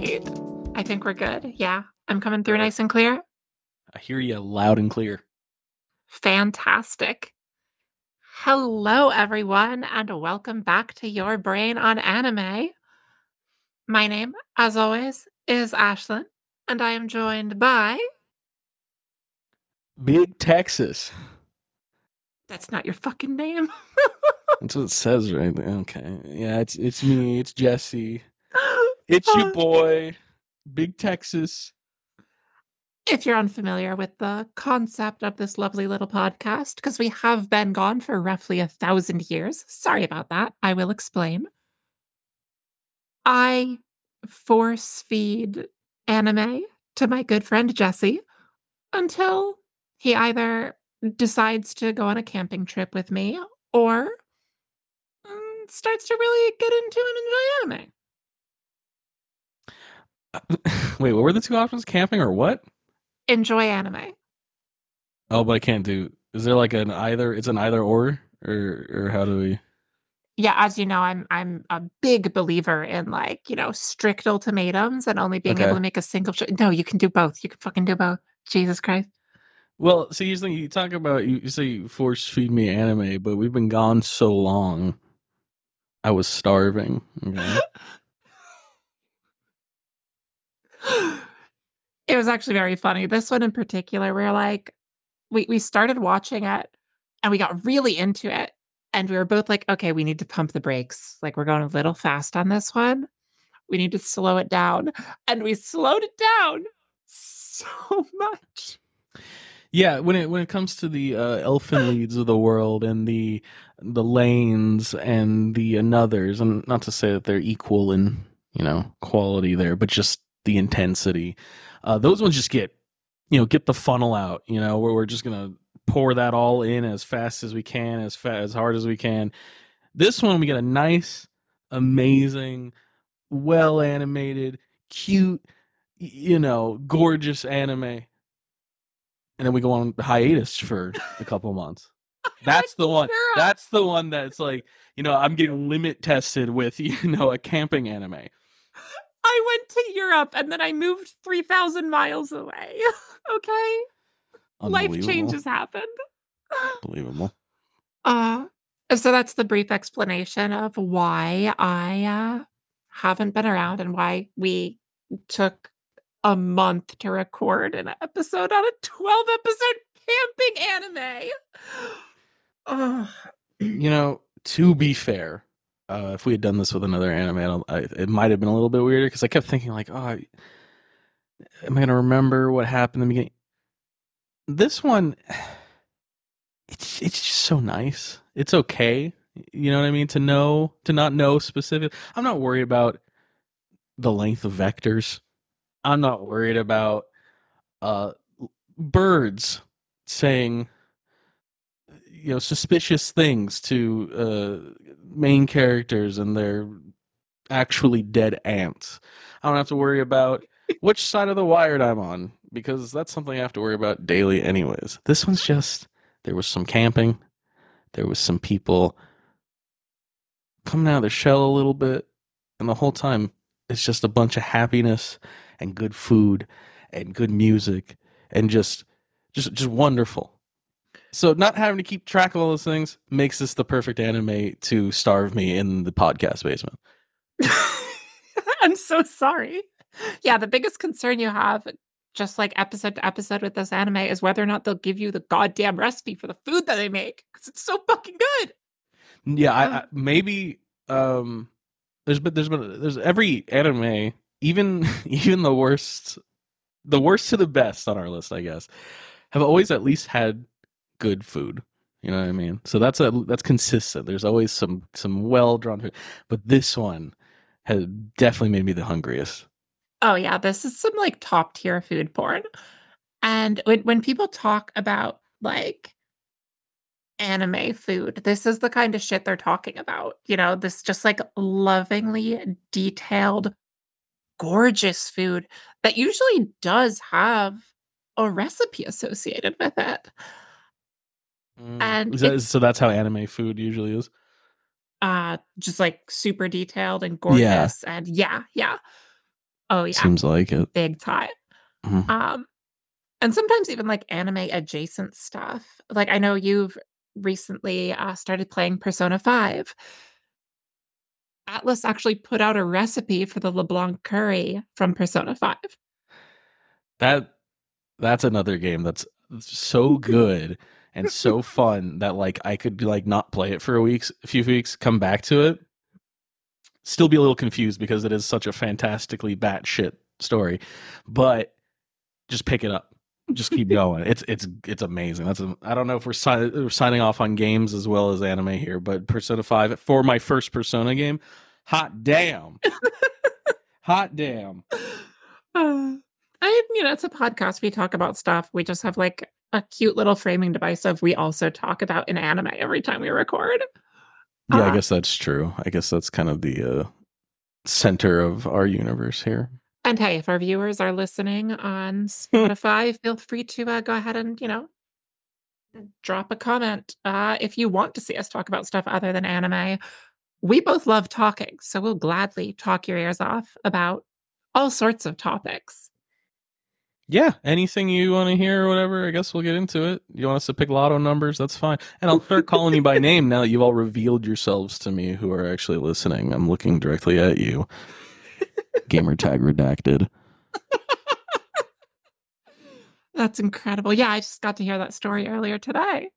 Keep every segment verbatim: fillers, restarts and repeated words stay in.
right. I think we're good. Yeah. I'm coming through nice and clear. I hear you loud and clear. Fantastic. Hello, everyone, and welcome back to Your Brain on Anime. My name, as always, is Aisling, and I am joined by... Big Texas. That's not your fucking name. That's what it says right there. Okay. Yeah, it's it's me. It's Jesse. It's your boy, Big Texas. If you're unfamiliar with the concept of this lovely little podcast, because we have been gone for roughly a thousand years. Sorry about that. I will explain. I force feed anime to my good friend Jesse until he either decides to go on a camping trip with me or starts to really get into and enjoy anime. Wait, what were the two options? Camping or what? Enjoy anime. Oh, but I can't do... Is there like an either... It's an either or? Or or how do we... Yeah, as you know, I'm I'm a big believer in like, you know, strict ultimatums and only being okay. able to make a single... No, you can do both. You can fucking do both. Jesus Christ. Well, see, here's the thing. You talk about... You say you force feed me anime, but we've been gone so long. I was starving. Okay? It was actually very funny. This one in particular, we were like, we, we started watching it and we got really into it. And we were both like, okay, we need to pump the brakes. Like, we're going a little fast on this one. We need to slow it down. And we slowed it down so much. Yeah, when it when it comes to the uh, Elfen Lieds of the world and the the Lanes and the Anothers, and not to say that they're equal in, you know, quality there, but just the intensity. Uh, those ones just get, you know, get the funnel out, you know, where we're just going to pour that all in as fast as we can, as fa- as hard as we can. This one, we get a nice, amazing, well-animated, cute, you know, gorgeous anime. And then we go on hiatus for a couple months. That's the one. That's the one that's like, you know, I'm getting limit tested with, you know, a camping anime. I went to Europe and then I moved three thousand miles away. Okay? Life changes happened. Unbelievable. Uh, so that's the brief explanation of why I uh, haven't been around and why we took a month to record an episode on a twelve-episode camping anime. Uh, you know, to be fair, Uh, if we had done this with another anime, I, it might have been a little bit weirder because I kept thinking like, oh, am I going to remember what happened in the beginning? This one, it's it's just so nice. It's okay. You know what I mean? To know, to not know specific. I'm not worried about the length of vectors. I'm not worried about uh, birds saying, you know, suspicious things to uh, main characters and their actually dead ants. I don't have to worry about which side of the wired I'm on because that's something I have to worry about daily anyways. This one's just, there was some camping. There was some people coming out of their shell a little bit. And the whole time, it's just a bunch of happiness and good food and good music and just, just, just wonderful. So not having to keep track of all those things makes this the perfect anime to starve me in the podcast basement. I'm so sorry. Yeah, the biggest concern you have, just like episode to episode with this anime, is whether or not they'll give you the goddamn recipe for the food that they make. Because it's so fucking good. Yeah, I, I, maybe um, there's been there's been there's every anime, even even the worst, the worst to the best on our list, I guess, have always at least had good food, you know what I mean? So that's a that's consistent. There's always some some well drawn food, but this one has definitely made me the hungriest. Oh yeah, this is some like top tier food porn. And when when people talk about like anime food, this is the kind of shit they're talking about. You know, this just like lovingly detailed, gorgeous food that usually does have a recipe associated with it. And is that, so that's how anime food usually is, uh just like super detailed and gorgeous. Yeah. And yeah yeah Oh yeah, seems like it. Big time. Mm-hmm. Um, and sometimes even like anime adjacent stuff. Like I know you've recently uh, started playing Persona five. Atlus actually put out a recipe for the LeBlanc curry from Persona five. That that's another game that's so good and so fun that like I could like not play it for a week, a few weeks, come back to it, still be a little confused because it is such a fantastically batshit story, but just pick it up, just keep going. It's it's it's amazing. That's a, I don't know if we're, si- we're signing off on games as well as anime here, but Persona five for my first Persona game, hot damn, hot damn. Uh, I you know it's a podcast. We talk about stuff. We just have like a cute little framing device of we also talk about an anime every time we record. Yeah, uh, I guess that's true. I guess that's kind of the uh, center of our universe here. And hey, if our viewers are listening on Spotify, feel free to uh, go ahead and, you know, drop a comment. Uh, if you want to see us talk about stuff other than anime, we both love talking. So we'll gladly talk your ears off about all sorts of topics. Yeah, anything you want to hear or whatever, I guess we'll get into it. You want us to pick lotto numbers? That's fine. And I'll start calling you by name now that you've all revealed yourselves to me who are actually listening. I'm looking directly at you. Gamer tag redacted. That's incredible. Yeah, I just got to hear that story earlier today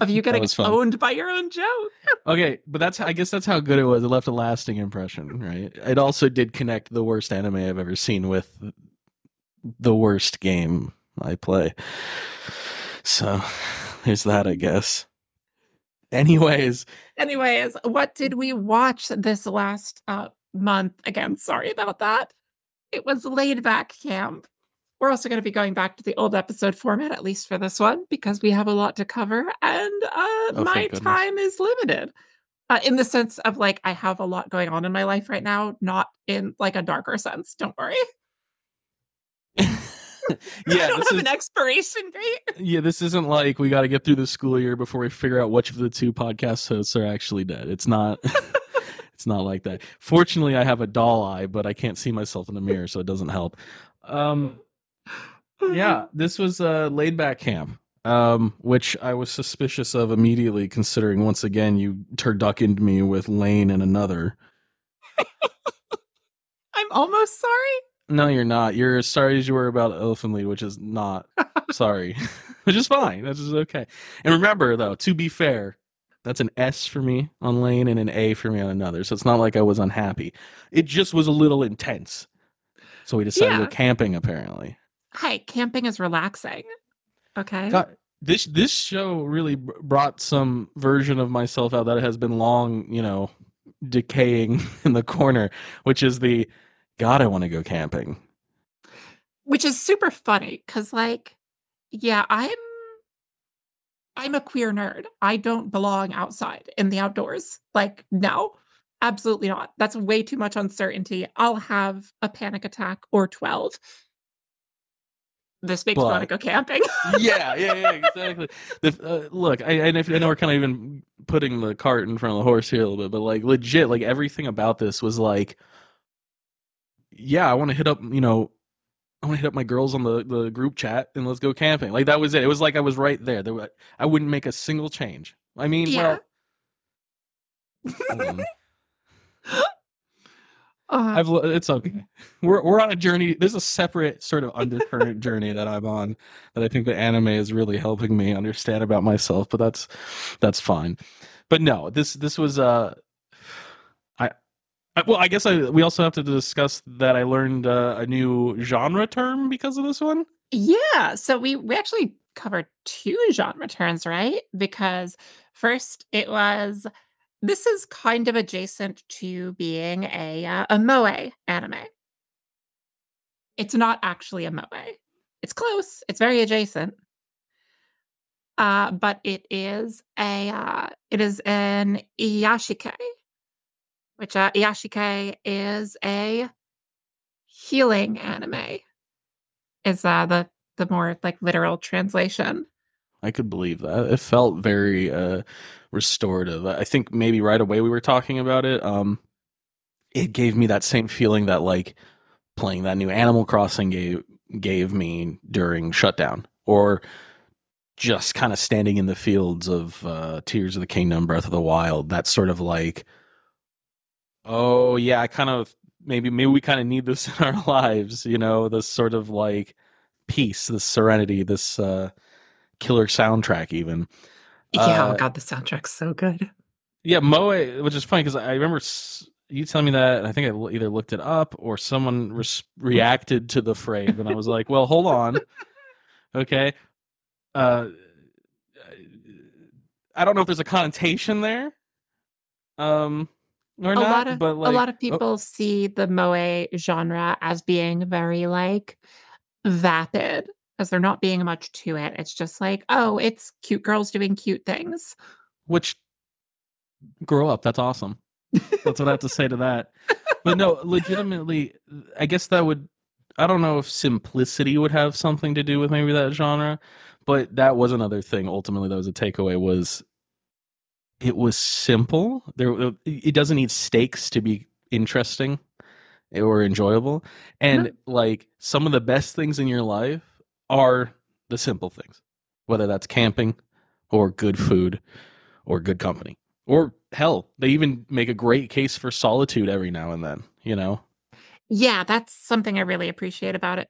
of you getting owned by your own joke. Okay, but that's I guess that's how good it was. It left a lasting impression, right? It also did connect the worst anime I've ever seen with the worst game I play. So there's that, I guess. Anyways. Anyways, what did we watch this last uh month? Again, sorry about that. It was Laid-Back Camp. We're also going to be going back to the old episode format, at least for this one, because we have a lot to cover, and uh, oh, my time is limited uh, in the sense of like I have a lot going on in my life right now, not in like a darker sense. Don't worry. Yeah, I don't this have is, an expiration date. Yeah, this isn't like we got to get through the school year before we figure out which of the two podcast hosts are actually dead. It's not. It's not like that. Fortunately, I have a doll eye, but I can't see myself in the mirror, so it doesn't help. Um, yeah, this was a Laid-Back Camp, um, which I was suspicious of immediately, considering once again you turduckened me with Lane and another. I'm almost sorry. No, you're not. You're as sorry as you were about Elfen Lied, which is not sorry, which is fine. That's just okay. And remember, though, to be fair, that's an S for me on Lane and an A for me on another. So it's not like I was unhappy. It just was a little intense. So we decided yeah. to go camping, apparently. Hey, camping is relaxing. Okay. God, this this show really b- brought some version of myself out that has been long, you know, decaying in the corner, which is the, God, I want to go camping. Which is super funny because, like, yeah, I'm. I'm a queer nerd. I don't belong outside in the outdoors. Like, no, absolutely not. That's way too much uncertainty. I'll have a panic attack or twelve. This makes but, me want to go camping. yeah, yeah, yeah, exactly. The, uh, look, I, I know we're kind of even putting the cart in front of the horse here a little bit, but like legit, like everything about this was like, yeah, I want to hit up, you know, I want to hit up my girls on the, the group chat and let's go camping. Like that was it. It was like I was right there. There were, I wouldn't make a single change. I mean, yeah. well, uh, I've it's okay. We're we're on a journey. There's a separate sort of undercurrent journey that I'm on that I think the anime is really helping me understand about myself. But that's that's fine. But no, this this was uh Well, I guess I, we also have to discuss that I learned uh, a new genre term because of this one. Yeah, so we, we actually covered two genre terms, right? Because first it was, this is kind of adjacent to being a, uh, a moe anime. It's not actually a moe. It's close. It's very adjacent. Uh, but it is a uh, it is an iyashikei. Which uh, iyashikei is a healing anime, is uh, the the more like literal translation. I could believe that. It felt very uh, restorative. I think maybe right away we were talking about it. Um, it gave me that same feeling that like playing that new Animal Crossing gave, gave me during shutdown, or just kind of standing in the fields of uh, Tears of the Kingdom, Breath of the Wild. That's sort of like, oh yeah, I kind of maybe maybe we kind of need this in our lives, you know, this sort of like peace, this serenity, this uh, killer soundtrack even. Yeah, uh, oh god, the soundtrack's so good. Yeah, Moe, which is funny because I remember you telling me that, and I think I either looked it up or someone re- reacted to the phrase, and I was like, well, hold on. Okay. Uh, I don't know if there's a connotation there um, or a not. Lot of, but like, a lot of people oh. see the moe genre as being very, like, vapid, as there not being much to it. It's just like, oh, it's cute girls doing cute things. Which... grow up. That's awesome. That's what I have to say to that. But no, legitimately, I guess that would, I don't know if simplicity would have something to do with maybe that genre, but that was another thing. Ultimately, that was a takeaway, was it was simple. There, it doesn't need stakes to be interesting or enjoyable. And mm-hmm. like some of the best things in your life are the simple things, whether that's camping or good food or good company. Or hell, they even make a great case for solitude every now and then, you know? Yeah, that's something I really appreciate about it.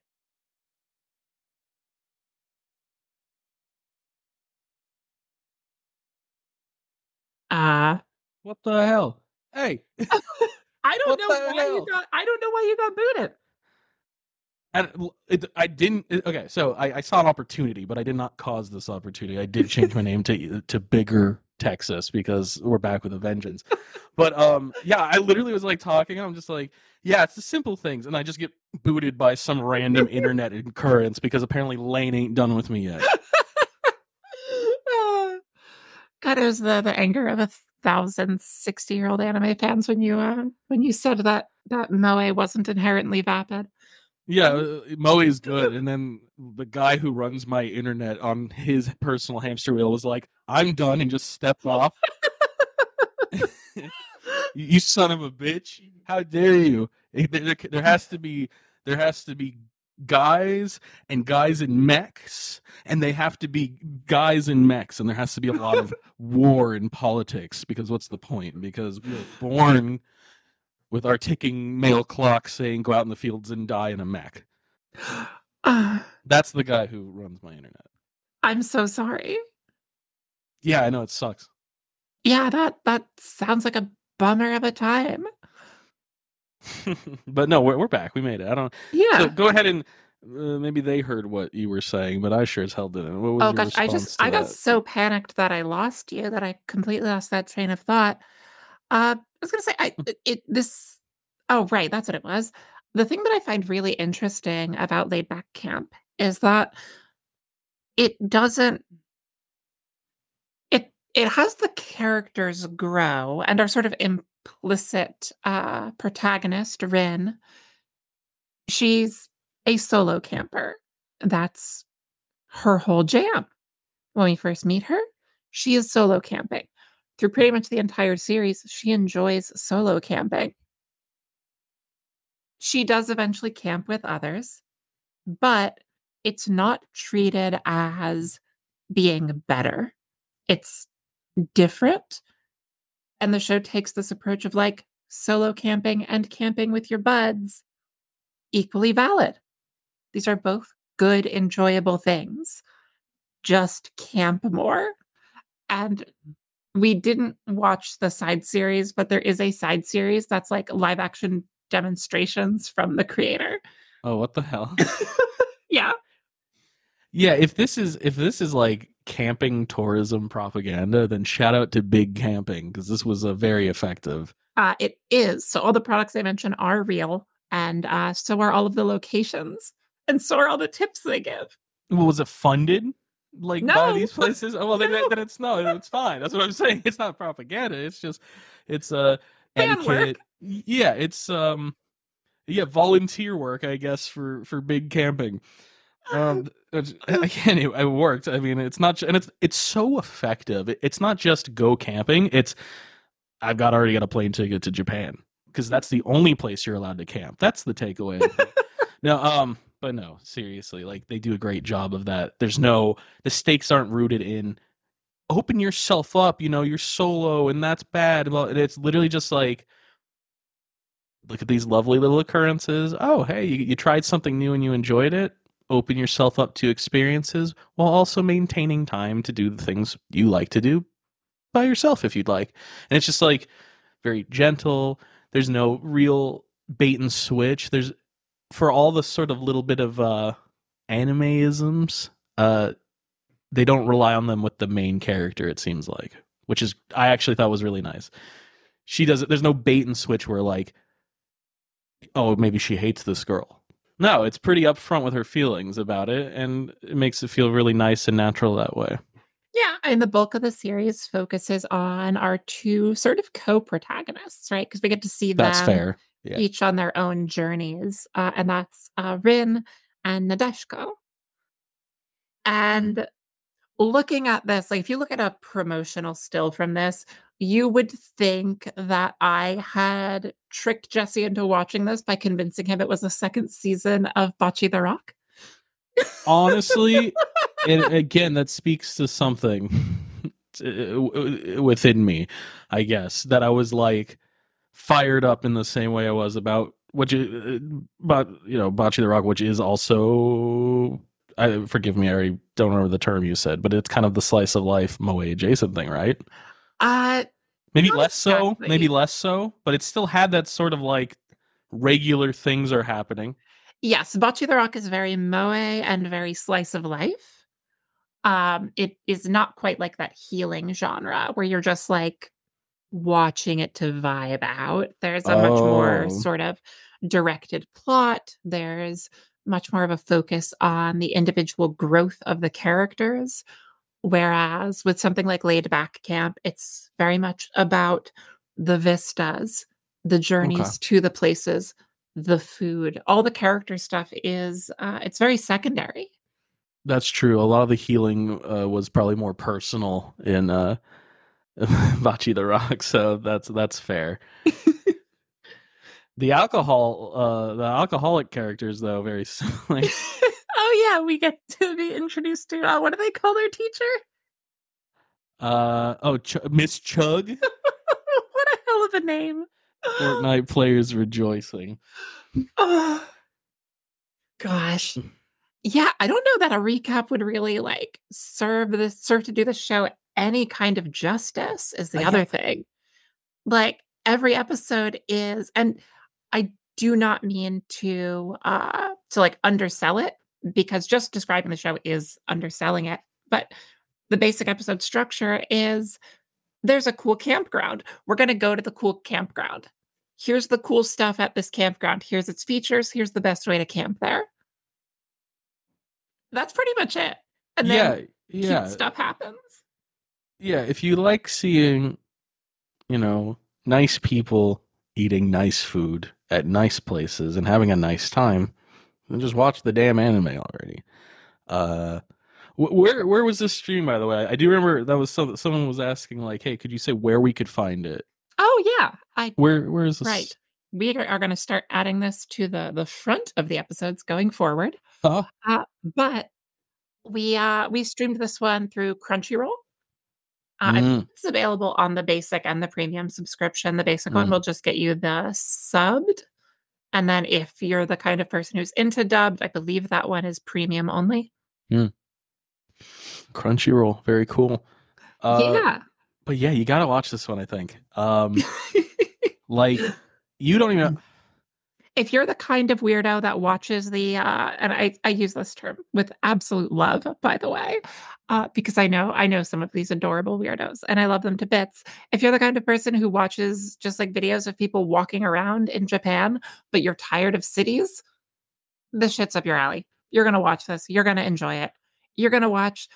Uh, what the hell? Hey. I don't know why hell? you got I don't know why you got booted. I, it, I didn't. It, okay, so I, I saw an opportunity, but I did not cause this opportunity. I did change my name to to Bigger Texas because we're back with a vengeance. But um, yeah, I literally was like talking, and I'm just like, yeah, it's the simple things, and I just get booted by some random internet occurrence because apparently Lane ain't done with me yet. God, it was the, the anger of a thousand sixty year old anime fans when you uh, when you said that that moe wasn't inherently vapid. Yeah, Moe's good. And then the guy who runs my internet on his personal hamster wheel was like, I'm done, and just stepped off. You son of a bitch. How dare you? There, there has to be there has to be guys and guys in mechs, and they have to be guys in mechs, and there has to be a lot of war in politics, because what's the point? Because we were born with our ticking mail clock saying, go out in the fields and die in a mech. Uh, That's the guy who runs my internet. I'm so sorry. Yeah, I know, it sucks. Yeah, that, that sounds like a bummer of a time. But no, we're, we're back. We made it. I don't. Yeah. So go ahead and uh, maybe they heard what you were saying, but I sure as hell didn't. What was oh, your gosh, response I just I that? got so panicked that I lost you, that I completely lost that train of thought. Uh, I was going to say, I, it, it, this, oh, right, that's what it was. The thing that I find really interesting about Laid-Back Camp is that it doesn't, it it has the characters grow, and our sort of implicit uh, protagonist, Rin, she's a solo camper. That's her whole jam. When we first meet her, she is solo camping. Through pretty much the entire series, she enjoys solo camping. She does eventually camp with others, but it's not treated as being better. It's different. And the show takes this approach of like solo camping and camping with your buds, equally valid. These are both good, enjoyable things. Just camp more. And we didn't watch the side series, but there is a side series that's like live action demonstrations from the creator. Oh, what the hell? Yeah. Yeah, if this is if this is like camping tourism propaganda, then shout out to Big Camping, because this was a very effective. Uh, it is. So all the products I mentioned are real, and uh, so are all of the locations, and so are all the tips they give. Well, was it funded? Like no. by these places? Oh well, no. then, then it's no, it's fine. That's what I'm saying. It's not propaganda. It's just, it's uh, a yeah, it's um, yeah, volunteer work, I guess, for for Big Camping. Um, again, it, it worked. I mean, it's not, and it's it's so effective. It, it's not just go camping. It's I've got already got a plane ticket to Japan. because that's the only place you're allowed to camp. That's the takeaway. No, um, but no, seriously, like they do a great job of that. There's no, the stakes aren't rooted in open yourself up, you know, you're solo and that's bad. Well, it's literally just like, look at these lovely little occurrences. Oh, hey, you, you tried something new and you enjoyed it. Open yourself up to experiences while also maintaining time to do the things you like to do by yourself if you'd like. And it's just like very gentle. There's no real bait and switch. There's, for all the sort of little bit of uh, animeisms, uh, they don't rely on them with the main character, it seems like, which is, I actually thought was really nice. She doesn't, there's no bait and switch where like, oh, maybe she hates this girl. No, it's pretty upfront with her feelings about it, and it makes it feel really nice and natural that way. Yeah, and the bulk of the series focuses on our two sort of co-protagonists, right? Because we get to see that's them fair. Yeah. Each on their own journeys, uh, and that's uh, Rin and Nadeshiko. And looking at this, like if you look at a promotional still from this, you would think that I had tricked Jesse into watching this by convincing him it was the second season of Bocchi the Rock. Honestly, and again, that speaks to something within me, I guess, that I was like fired up in the same way I was about which, but you know, Bocchi the Rock, which is also. I, forgive me, I already don't remember the term you said, but it's kind of the slice of life moe adjacent thing, right? Uh, maybe less so, maybe less so, but it still had that sort of like regular things are happening. Yes, Bocchi the Rock is very moe and very slice of life. Um, it is not quite like that healing genre where you're just like watching it to vibe out. There's a oh. much more sort of directed plot. There's much more of a focus on the individual growth of the characters. Whereas with something like Laid-Back Camp, it's very much about the vistas, the journeys okay. to the places, the food. All the character stuff is, uh, it's very secondary. That's true. A lot of the healing uh, was probably more personal in uh, Bocchi the Rock, so that's that's fair. The alcohol, uh, the alcoholic characters, though, very similar. Oh, yeah, we get to be introduced to, uh, what do they call their teacher? Uh, oh, Ch- Miss Chug? What a hell of a name. Fortnite players rejoicing. Oh, gosh. Yeah, I don't know that a recap would really, like, serve this, serve to do the show any kind of justice is the I other have- thing. Like, every episode is, and I do not mean to uh, to like undersell it, because just describing the show is underselling it. But the basic episode structure is there's a cool campground. We're going to go to the cool campground. Here's the cool stuff at this campground. Here's its features. Here's the best way to camp there. That's pretty much it. And then yeah, yeah. cute stuff happens. Yeah, if you like seeing, you know, nice people eating nice food at nice places and having a nice time, and just watch the damn anime already. Uh, wh- where where was this stream, by the way? I do remember that was some, someone was asking like, "Hey, could you say where we could find it?" Oh yeah, I where where is this? Right, we are going to start adding this to the the front of the episodes going forward. Oh, uh, but we uh, we streamed this one through Crunchyroll. Uh, mm. It's available on the basic and the premium subscription. The basic mm. one will just get you the subbed. And then if you're the kind of person who's into dubbed, I believe that one is premium only. Mm. Crunchyroll. Very cool. Uh, yeah. But yeah, you got to watch this one, I think. Um, like, you don't even... If you're the kind of weirdo that watches the, uh, and I, I use this term with absolute love, by the way, uh, because I know I know some of these adorable weirdos and I love them to bits. If you're the kind of person who watches just like videos of people walking around in Japan, but you're tired of cities, this shit's up your alley. You're going to watch this. You're going to enjoy it. You're going to watch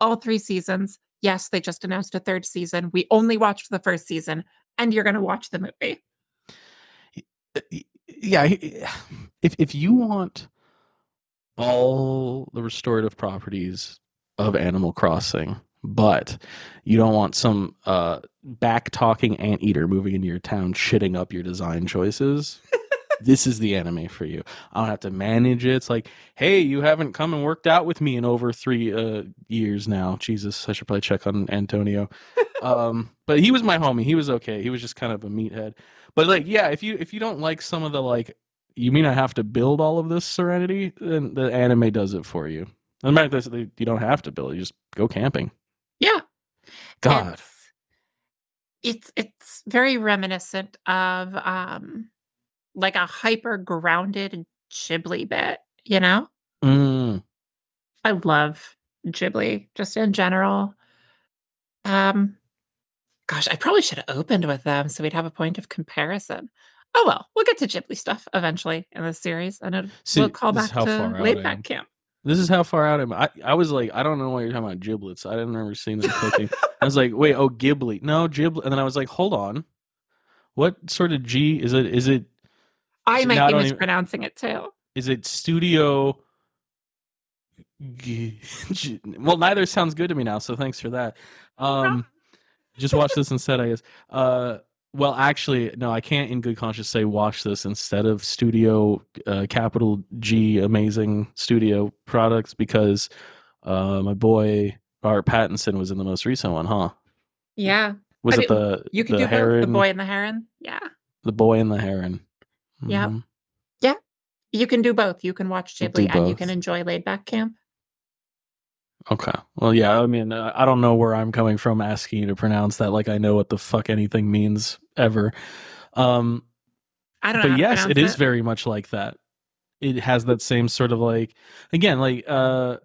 all three seasons. Yes, they just announced a third season. We only watched the first season, and you're going to watch the movie. Yeah, if if you want all the restorative properties of Animal Crossing but you don't want some uh, back-talking anteater moving into your town, shitting up your design choices. This is the anime for you. I don't have to manage it. It's like, hey, you haven't come and worked out with me in over three uh, years now. Jesus, I should probably check on Antonio. Um, but he was my homie. He was okay. He was just kind of a meathead. But like, yeah, if you if you don't like some of the like, you mean I have to build all of this serenity? Then the anime does it for you. No matter if you don't have to build, you just go camping. Yeah. God. It's it's, it's very reminiscent of um. like a hyper grounded Ghibli bit, you know? Mm. I love Ghibli just in general. Um, gosh, I probably should have opened with them so we'd have a point of comparison. Oh, well, we'll get to Ghibli stuff eventually in this series. And it, See, we'll call back to Laid-Back Camp. This is how far out I'm. I, I was like, I don't know why you're talking about giblets. I didn't remember seeing them cooking. I was like, wait, oh, Ghibli. No, Ghibli. And then I was like, hold on. What sort of G is it? Is it? I so might be mispronouncing even, it too. Is it Studio? G- G- well, neither sounds good to me now, so thanks for that. Um, just watch this instead, I guess. Uh, well, actually, no, I can't in good conscience say watch this instead of Studio uh, capital G amazing Studio products because uh, my boy Art Pattinson was in the most recent one, huh? Yeah. Was I it mean, the you could do heron, the boy and the heron? Yeah. The boy and the heron. Mm-hmm. Yeah. Yeah. You can do both. You can watch Ghibli and you can enjoy Laid-Back Camp. Okay. Well, yeah. I mean, I don't know where I'm coming from asking you to pronounce that like I know what the fuck anything means ever. Um, I don't know. But yes, it is very much like that. It has that same sort of like, again, like uh,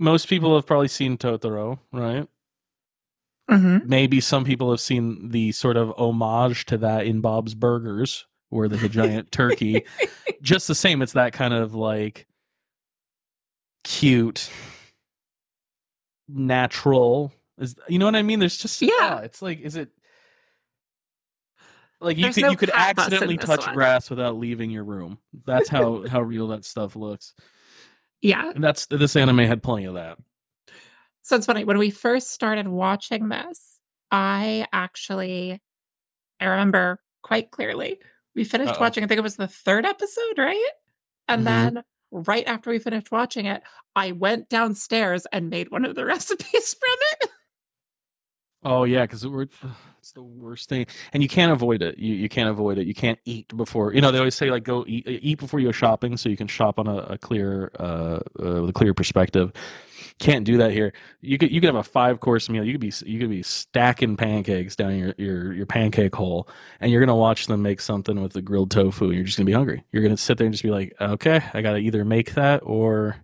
most people have probably seen Totoro, right? Mm-hmm. Maybe some people have seen the sort of homage to that in Bob's Burgers, where there's a giant turkey. Just the same, it's that kind of like cute, natural. Is you know what I mean? There's just yeah. yeah it's like, is it like you there's could no you could accidentally touch one. grass without leaving your room? That's how how real that stuff looks. Yeah, and that's this anime had plenty of that. So it's funny, when we first started watching this, I actually, I remember quite clearly, we finished Uh-oh. watching, I think it was the third episode, right? And mm-hmm. then right after we finished watching it, I went downstairs and made one of the recipes from it. Oh, yeah, because it's the worst thing. And you can't avoid it. You you can't avoid it. You can't eat before. You know, they always say, like, go eat, eat before you go shopping so you can shop on a, a clear, uh, uh, with a clear perspective. Can't do that here. You could you could have a five course meal. You could be you could be stacking pancakes down your, your, your pancake hole, and you're gonna watch them make something with the grilled tofu, and you're just gonna be hungry. You're gonna sit there and just be like, okay, I gotta either make that or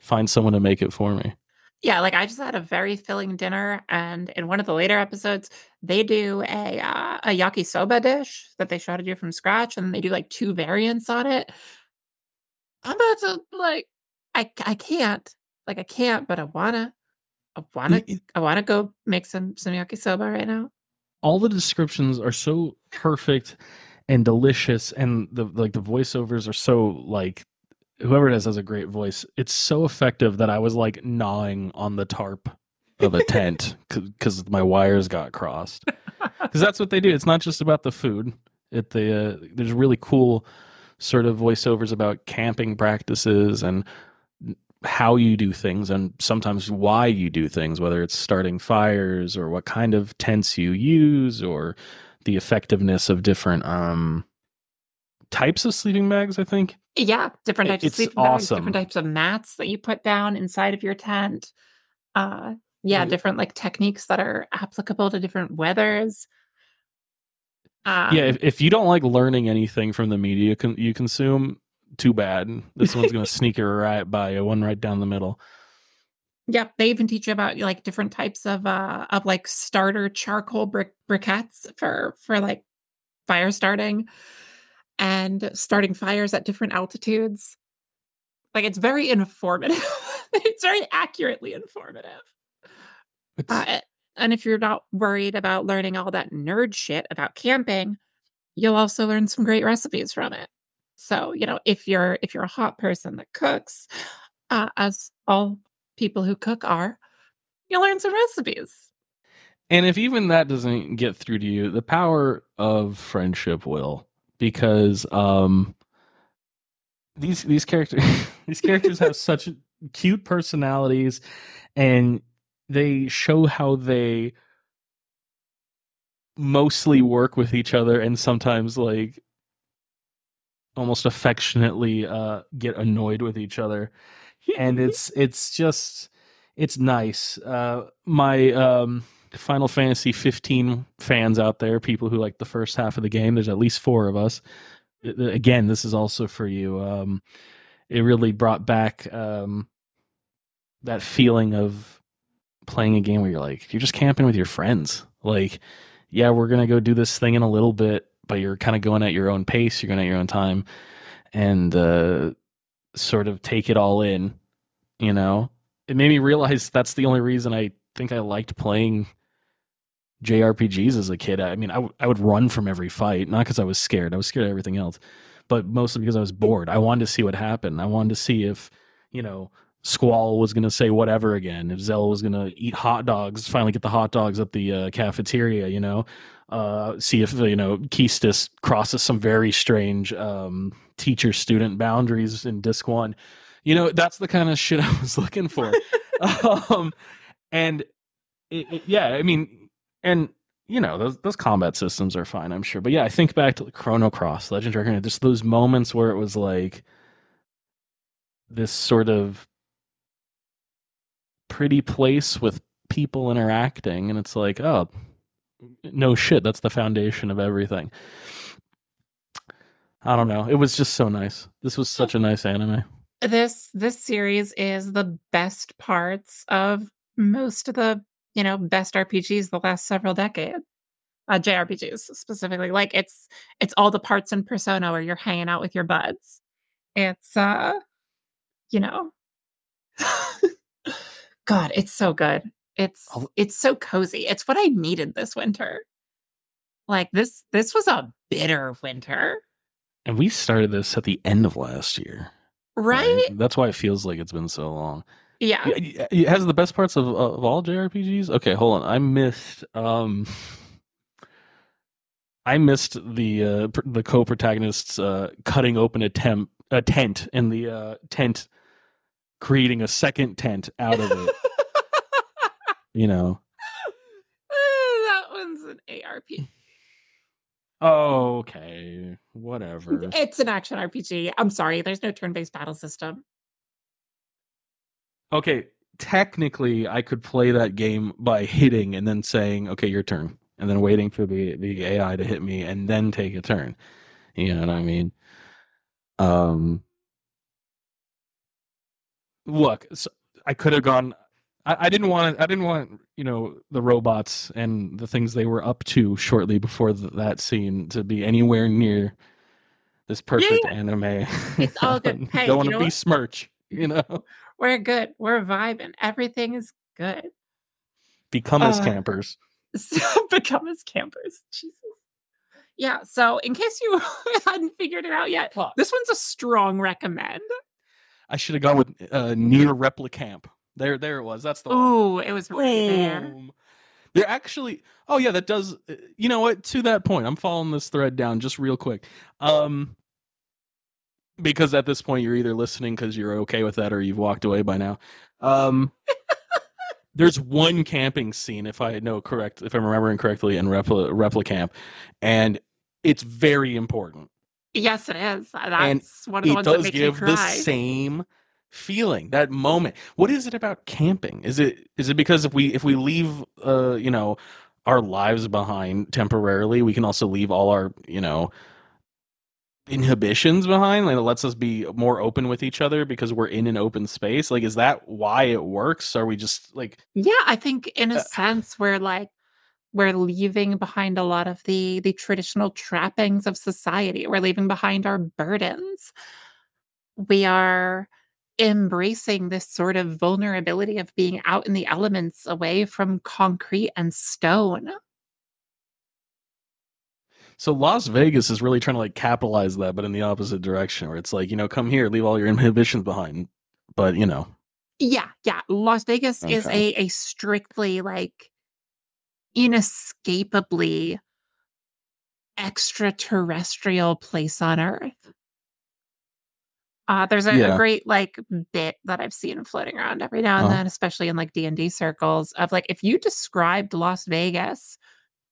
find someone to make it for me. Yeah, like I just had a very filling dinner, and in one of the later episodes, they do a uh, a yakisoba dish that they try to do from scratch, and they do like two variants on it. I'm about to like, I I can't. Like I can't, but I wanna, I wanna, I wanna go make some some yakisoba right now. All the descriptions are so perfect and delicious, and the like the voiceovers are so like whoever it is has a great voice. It's so effective that I was like gnawing on the tarp of a tent because my wires got crossed. Because that's what they do. It's not just about the food. It the uh, there's really cool sort of voiceovers about camping practices and how you do things and sometimes why you do things, whether it's starting fires or what kind of tents you use or the effectiveness of different um, types of sleeping bags, I think. Yeah, different types it's of sleeping awesome. bags, different types of mats that you put down inside of your tent. Uh, yeah, right. Different like techniques that are applicable to different weathers. Um, yeah, if, if you don't like learning anything from the media con- you consume, too bad. This one's going to sneak it right by you, one right down the middle. Yep. They even teach you about like different types of uh of like starter charcoal brick briquettes for for like fire starting and starting fires at different altitudes. Like it's very informative. It's very accurately informative. Uh, and if you're not worried about learning all that nerd shit about camping, you'll also learn some great recipes from it. So, you know, if you're if you're a hot person that cooks, uh, as all people who cook are, you learn some recipes. And if even that doesn't get through to you, the power of friendship will, because um, these these characters these characters have such cute personalities, and they show how they mostly work with each other, and sometimes like almost affectionately uh, get annoyed with each other, and it's it's just it's nice. Uh, my um. Final Fantasy fifteen fans out there, people who like the first half of the game, there's at least four of us. Again, this is also for you. Um, it really brought back um, that feeling of playing a game where you're like, you're just camping with your friends. Like, yeah, we're going to go do this thing in a little bit, but you're kind of going at your own pace. You're going at your own time and uh, sort of take it all in, you know? It made me realize that's the only reason I think I liked playing J R P Gs as a kid. I mean, I, w- I would run from every fight, not because I was scared. I was scared of everything else, but mostly because I was bored. I wanted to see what happened. I wanted to see if, you know, Squall was going to say whatever again, if Zell was going to eat hot dogs, finally get the hot dogs at the uh, cafeteria, you know, uh, see if, you know, Keistis crosses some very strange um, teacher-student boundaries in Disc one. You know, that's the kind of shit I was looking for. um, and, it, it, yeah, I mean... And, you know, those those combat systems are fine, I'm sure. But yeah, I think back to Chrono Cross, Legend of Dragoon, just those moments where it was like this sort of pretty place with people interacting. And it's like, oh, no shit, that's the foundation of everything. I don't know. It was just so nice. This was such a nice anime. This this series is the best parts of most of the, you know, best R P Gs the last several decades, uh, J R P Gs specifically. Like it's it's all the parts in Persona where you're hanging out with your buds. It's uh, you know, God, it's so good. It's it's so cozy. It's what I needed this winter. Like this this was a bitter winter. And we started this at the end of last year, right? Like, that's why it feels like it's been so long. Yeah, it has the best parts of, of all J R P Gs. Okay, hold on. I missed. Um, I missed the uh, pr- the co-protagonists uh, cutting open a, temp- a tent and the uh, tent creating a second tent out of it. You know, that one's an A R P. Oh, okay, whatever. It's an action R P G. I'm sorry, there's no turn-based battle system. Okay, technically, I could play that game by hitting and then saying, okay, your turn, and then waiting for the, the A I to hit me and then take a turn. You know what I mean? Um, look, so I could have gone... I, I didn't want I didn't want, you know, the robots and the things they were up to shortly before th- that scene to be anywhere near this perfect yeah, yeah. anime. It's all good. Hey, don't want to besmirch, you know? We're good. We're vibing. Everything is good. Become uh, as campers. So become as campers. Jesus. Yeah. So in case you hadn't figured it out yet, Fuck. This one's a strong recommend. I should have gone with uh, Nier Replicant. There, there it was. That's the Ooh, one. Ooh, it was way there. They're actually. Oh yeah, that does. You know what? To that point, I'm following this thread down just real quick. Um. Because at this point, you're either listening because you're okay with that or you've walked away by now. Um, there's one camping scene, if I know correct, if I'm remembering correctly, in Repli- Replicamp, and it's very important. Yes, it is. That's and one of the ones that makes me cry. It does give the same feeling, that moment. What is it about camping? Is it is it because if we if we leave, uh, you know, our lives behind temporarily, we can also leave all our, you know, inhibitions behind, like it lets us be more open with each other because we're in an open space? Like, is that why it works? Are we just like, yeah, I think in a uh, sense we're like we're leaving behind a lot of the the traditional trappings of society. We're leaving behind our burdens. We are embracing this sort of vulnerability of being out in the elements, away from concrete and stone. So Las Vegas is really trying to like capitalize that, but in the opposite direction, where it's like, you know, come here, leave all your inhibitions behind. But, you know, Yeah, yeah. Las Vegas okay. is a, a strictly, like, inescapably extraterrestrial place on Earth. Uh, there's a, yeah. a great, like, bit that I've seen floating around every now and uh-huh. then, especially in, like, D and D circles, of, like, if you described Las Vegas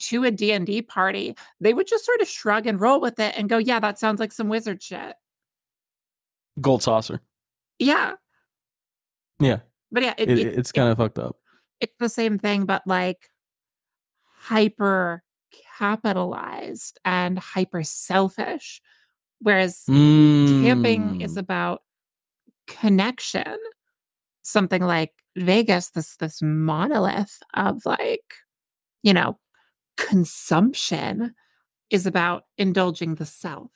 to a D and D party, they would just sort of shrug and roll with it and go, yeah, that sounds like some wizard shit. Gold saucer. Yeah. Yeah. But yeah, it, it, it, it's kind of it, fucked up. It's the same thing, but, like, hyper capitalized and hyper selfish. Whereas mm. camping is about connection. Something like Vegas, this this monolith of, like, you know, consumption, is about indulging the self.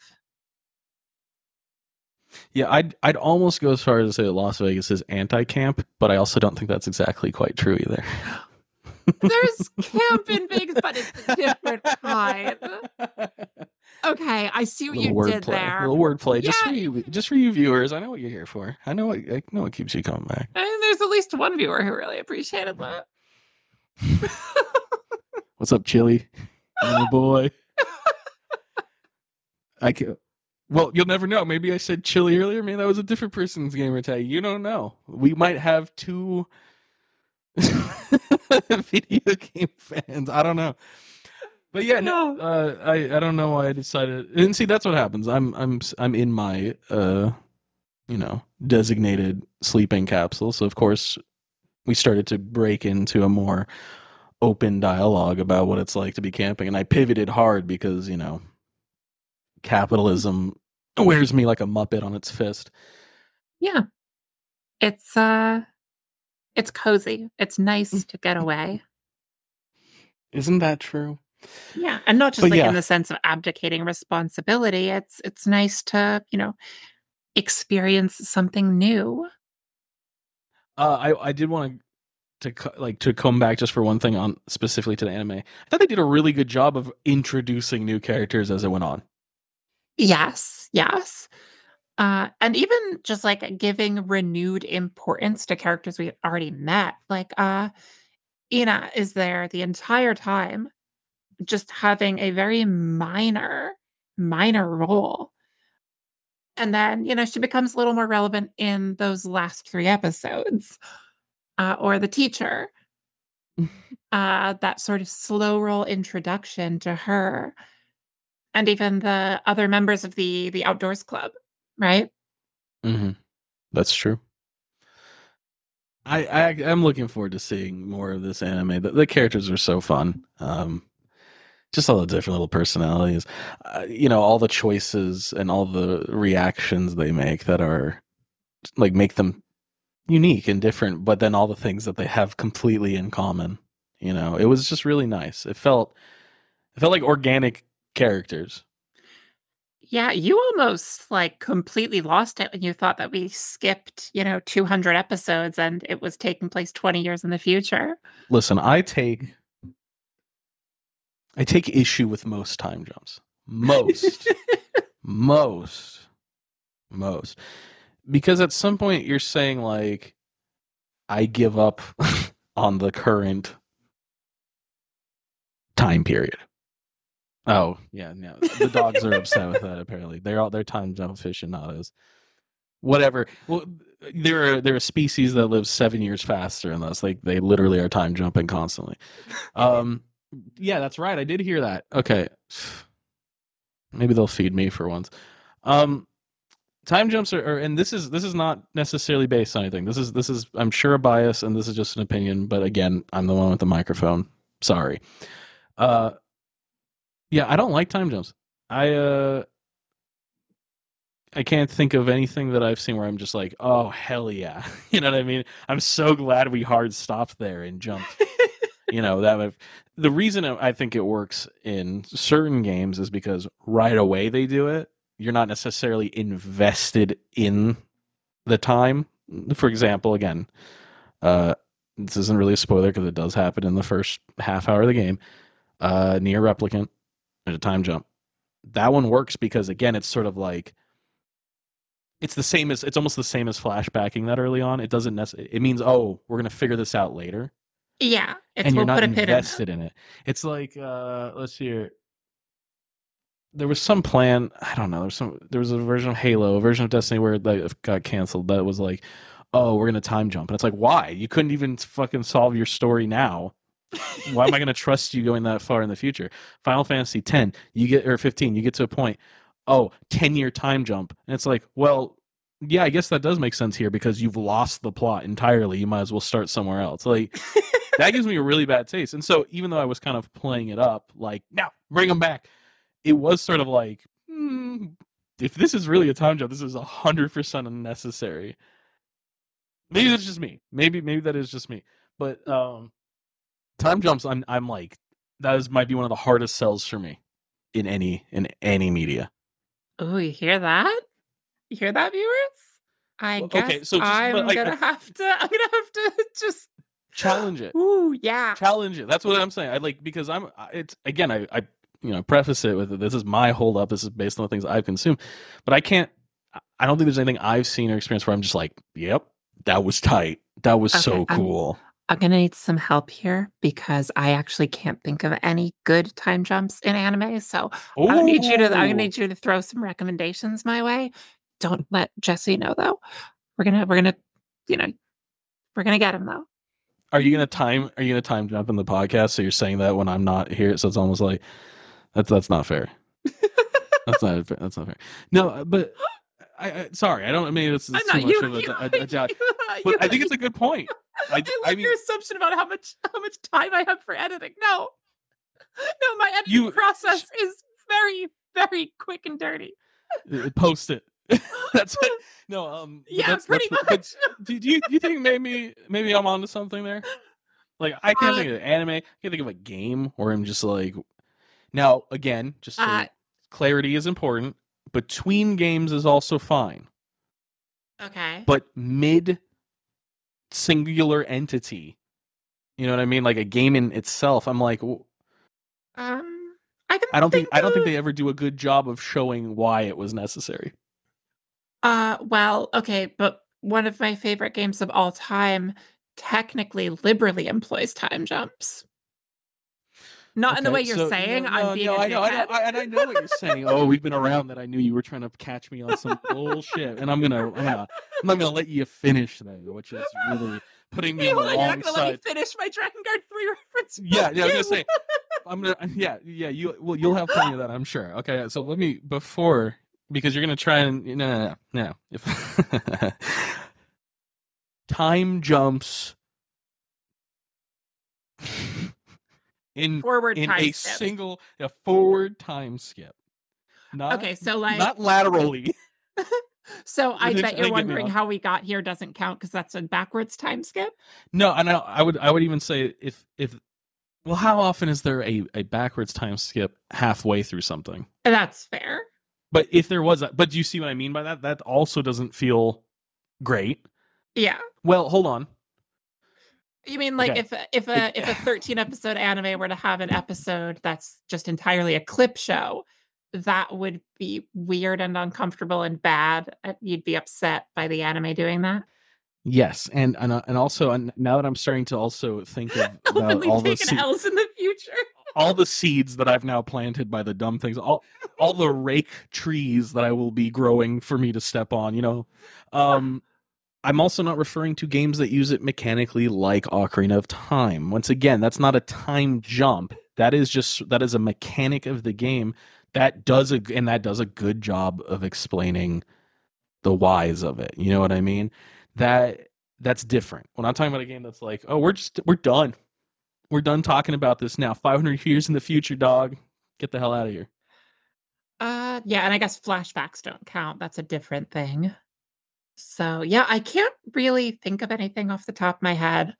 Yeah, I'd I'd almost go as far as to say that Las Vegas is anti-camp, but I also don't think that's exactly quite true either. There's camp in Vegas, but it's a different kind. Okay, I see what you did play. there. A little wordplay, yeah. just for you, just for you viewers. I know what you're here for. I know what I know what keeps you coming back. And there's at least one viewer who really appreciated that. What's up, Chili? Oh boy. I can. Well, you'll never know. Maybe I said Chili earlier. Maybe that was a different person's gamer tag. You don't know. We might have two video game fans. I don't know. But yeah, no, uh, I I don't know why I decided. And see, that's what happens. I'm I'm I'm in my uh, you know, designated sleeping capsule. So of course, we started to break into a more open dialogue about what it's like to be camping, and I pivoted hard because, you know, capitalism wears me like a muppet on its fist. Yeah, it's uh, it's cozy. It's nice to get away. Isn't that true? Yeah, and not just but like yeah. in the sense of abdicating responsibility. It's it's nice to, you know, experience something new. Uh, I I did want to to like to come back just for one thing on specifically to the anime. I thought they did a really good job of introducing new characters as it went on. Yes, yes, uh, and even just like giving renewed importance to characters we already met. Like, uh, Ina is there the entire time, just having a very minor, minor role. And then, you know, she becomes a little more relevant in those last three episodes. Uh, or the teacher. Uh, that sort of slow roll introduction to her. And even the other members of the, the outdoors club, right? Mm-hmm. That's true. I, I, I'm looking forward to seeing more of this anime. The, the characters are so fun. Um, Just all the different little personalities, uh, you know, all the choices and all the reactions they make that are like make them unique and different. But then all the things that they have completely in common, you know, it was just really nice. It felt it felt like organic characters. Yeah, you almost like completely lost it when you thought that we skipped, you know, two hundred episodes and it was taking place twenty years in the future. Listen, I take. I take issue with most time jumps. Most. most. Most. Because at some point you're saying, like, I give up on the current time period. Oh, yeah, no. The dogs are upset with that, apparently. They're all they're time jump aficionados. Whatever. Well, there are there are species that live seven years faster than us. Like, they literally are time jumping constantly. Um Yeah, that's right. I did hear that. Okay. Maybe they'll feed me for once. Um, time jumps are, are and this is this is not necessarily based on anything. This is this is I'm sure a bias, and this is just an opinion, but again, I'm the one with the microphone. Sorry. Uh yeah, I don't like time jumps. I uh I can't think of anything that I've seen where I'm just like, oh hell yeah. You know what I mean? I'm so glad we hard stopped there and jumped. You know, that the reason I think it works in certain games is because right away they do it. You're not necessarily invested in the time. For example, again, uh, this isn't really a spoiler because it does happen in the first half hour of the game. Uh, Nier Replicant, there's a time jump. That one works because, again, it's sort of like it's the same as it's almost the same as flashbacking that early on. It doesn't necessarily, it means, oh, we're gonna figure this out later. Yeah, it's, and we'll you're not put a invested in, in it. It's like uh, let's see here. There was some plan. I don't know. There's some. There was a version of Halo, a version of Destiny where that got canceled. That was like, oh, we're gonna time jump, and it's like, why? You couldn't even fucking solve your story now. Why am I gonna trust you going that far in the future? Final Fantasy X, you get or fifteen, you get to a point. Oh, ten year time jump, and it's like, well, yeah, I guess that does make sense here because you've lost the plot entirely. You might as well start somewhere else. Like that gives me a really bad taste. And so even though I was kind of playing it up, like now bring them back, it was sort of like, hmm, if this is really a time jump, this is a hundred percent unnecessary. Maybe that's just me. Maybe maybe that is just me. But um, time jumps, I'm I'm like that is might be one of the hardest sells for me in any in any media. Oh, you hear that? You hear that, viewers? I well, guess okay, so just, I'm like, gonna have to. I'm gonna have to just challenge it. Ooh, yeah, challenge it. That's what I'm saying. I like because I'm. It's again. I, I you know preface it with this is my hold up. This is based on the things I've consumed, but I can't. I don't think there's anything I've seen or experienced where I'm just like, yep, that was tight. That was okay, so cool. I'm, I'm gonna need some help here because I actually can't think of any good time jumps in anime. So Ooh. I need you to. I'm gonna need you to throw some recommendations my way. Don't let Jesse know though. We're gonna we're gonna you know we're gonna get him though. Are you gonna time are you gonna time jump in the podcast? So you're saying that when I'm not here, so it's almost like that's that's not fair. that's not that's not fair. No, but I, I sorry, I don't I mean it's, it's too not, much you, of a, you, a, a job. You, but you, I think it's a good point. I, I like I mean, your assumption about how much how much time I have for editing. No. No, my editing you, process sh- is very, very quick and dirty. Post it. that's it. No, um, yeah, that's, pretty that's, much. Do you do you think maybe maybe I'm onto something there? Like I can't uh, think of an anime. I can't think of a game where I'm just like. Now again, just so uh, clarity is important. Between games is also fine. Okay. But mid singular entity, you know what I mean? Like a game in itself. I'm like, w- um, I can. I don't think, think of... I don't think they ever do a good job of showing why it was necessary. Uh, well, okay, but one of my favorite games of all time technically liberally employs time jumps. Not okay, in the way you're so, saying. No, no, I'm being no, a I know, I know, I, and I know what you're saying. Oh, we've been around that. I knew you were trying to catch me on some bullshit, and I'm gonna, I'm gonna, I'm not gonna let you finish that, which is really putting me alongside. You're not gonna let me finish my Dragon Guard three reference. Yeah, yeah, I was gonna say, I'm gonna, yeah, yeah. You, well, you'll have plenty of that, I'm sure. Okay, so let me before. Because you're going to try and... No, no, no. no. If, time jumps... in forward in time a skip. Single... A forward time skip. Not, okay, so like... Not laterally. So I bet you're wondering how we got here doesn't count because that's a backwards time skip? No, and I, I would I would even say if... if well, how often is there a, a backwards time skip halfway through something? That's fair. But if there was a, but do you see what I mean by that? That also doesn't feel great. Yeah. Well, hold on. You mean like okay. if if a if a thirteen episode anime were to have an episode that's just entirely a clip show, that would be weird and uncomfortable and bad. You'd be upset by the anime doing that. Yes, and and, uh, and also and now that I'm starting to also think of about all the se- L's in the future. All the seeds that I've now planted by the dumb things, all all the rake trees that I will be growing for me to step on, you know. Um, I'm also not referring to games that use it mechanically like Ocarina of Time. Once again, that's not a time jump. That is just that is a mechanic of the game that does a and that does a good job of explaining the whys of it. You know what I mean? That that's different. When I'm talking about a game that's like, oh, we're just we're done. We're done talking about this now. five hundred years in the future, dog. Get the hell out of here. Uh, yeah, and I guess flashbacks don't count. That's a different thing. So, yeah, I can't really think of anything off the top of my head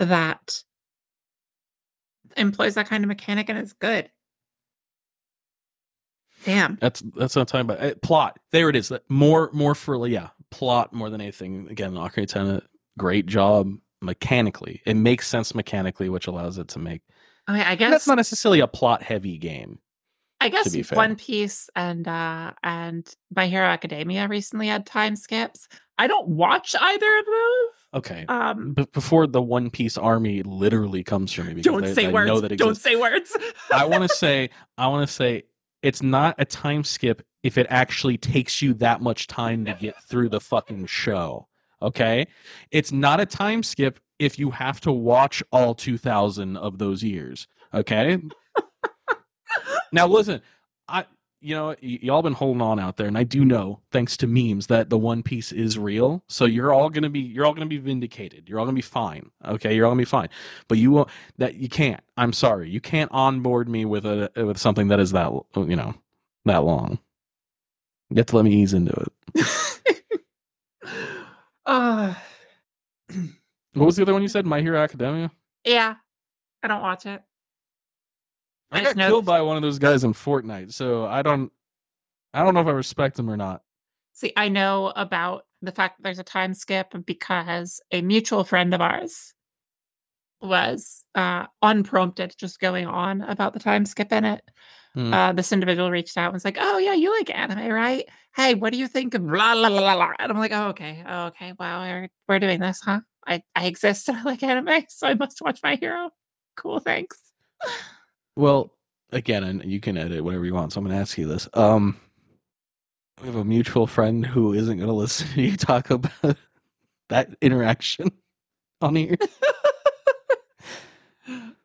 that employs that kind of mechanic and is good. Damn. That's that's what I'm talking about. Uh, plot. There it is. More, more for, yeah, plot more than anything. Again, Ocarina of Time, great job. Mechanically it makes sense mechanically, which allows it to make okay, I guess and that's not necessarily a plot heavy game. I guess One Piece and uh, and My Hero Academia recently had time skips. I don't watch either of those. Okay. Um, but before the One Piece army literally comes for me, because don't, I, say I know that don't say words. Don't say words. I want to say. I want to say it's not a time skip if it actually takes you that much time to get through the fucking show. Okay, it's not a time skip if you have to watch all two thousand of those years. Okay. Now listen, I you know y- y'all been holding on out there, and I do know, thanks to memes, that the One Piece is real. So you're all gonna be you're all gonna be vindicated. You're all gonna be fine. Okay, you're all gonna be fine. But you won't. That you can't. I'm sorry, you can't onboard me with a with something that is that you know that long. You have to let me ease into it. uh, what was the other one you said? My Hero Academia. Yeah, I don't watch it. I, I got know. killed by one of those guys in Fortnite, so I don't, I don't know if I respect them or not. See, I know about the fact that there's a time skip because a mutual friend of ours was uh, unprompted, just going on about the time skip in it. Hmm. Uh, this individual reached out and was like, "Oh yeah, you like anime, right? Hey, what do you think of blah blah blah blah?" blah. And I'm like, "Oh okay, oh, okay, wow, we're, we're doing this, huh? I I exist and I like anime, so I must watch My Hero. Cool, thanks." Well, again, and you can edit whatever you want, so I'm going to ask you this. Um, we have a mutual friend who isn't going to listen to you talk about that interaction on here. Is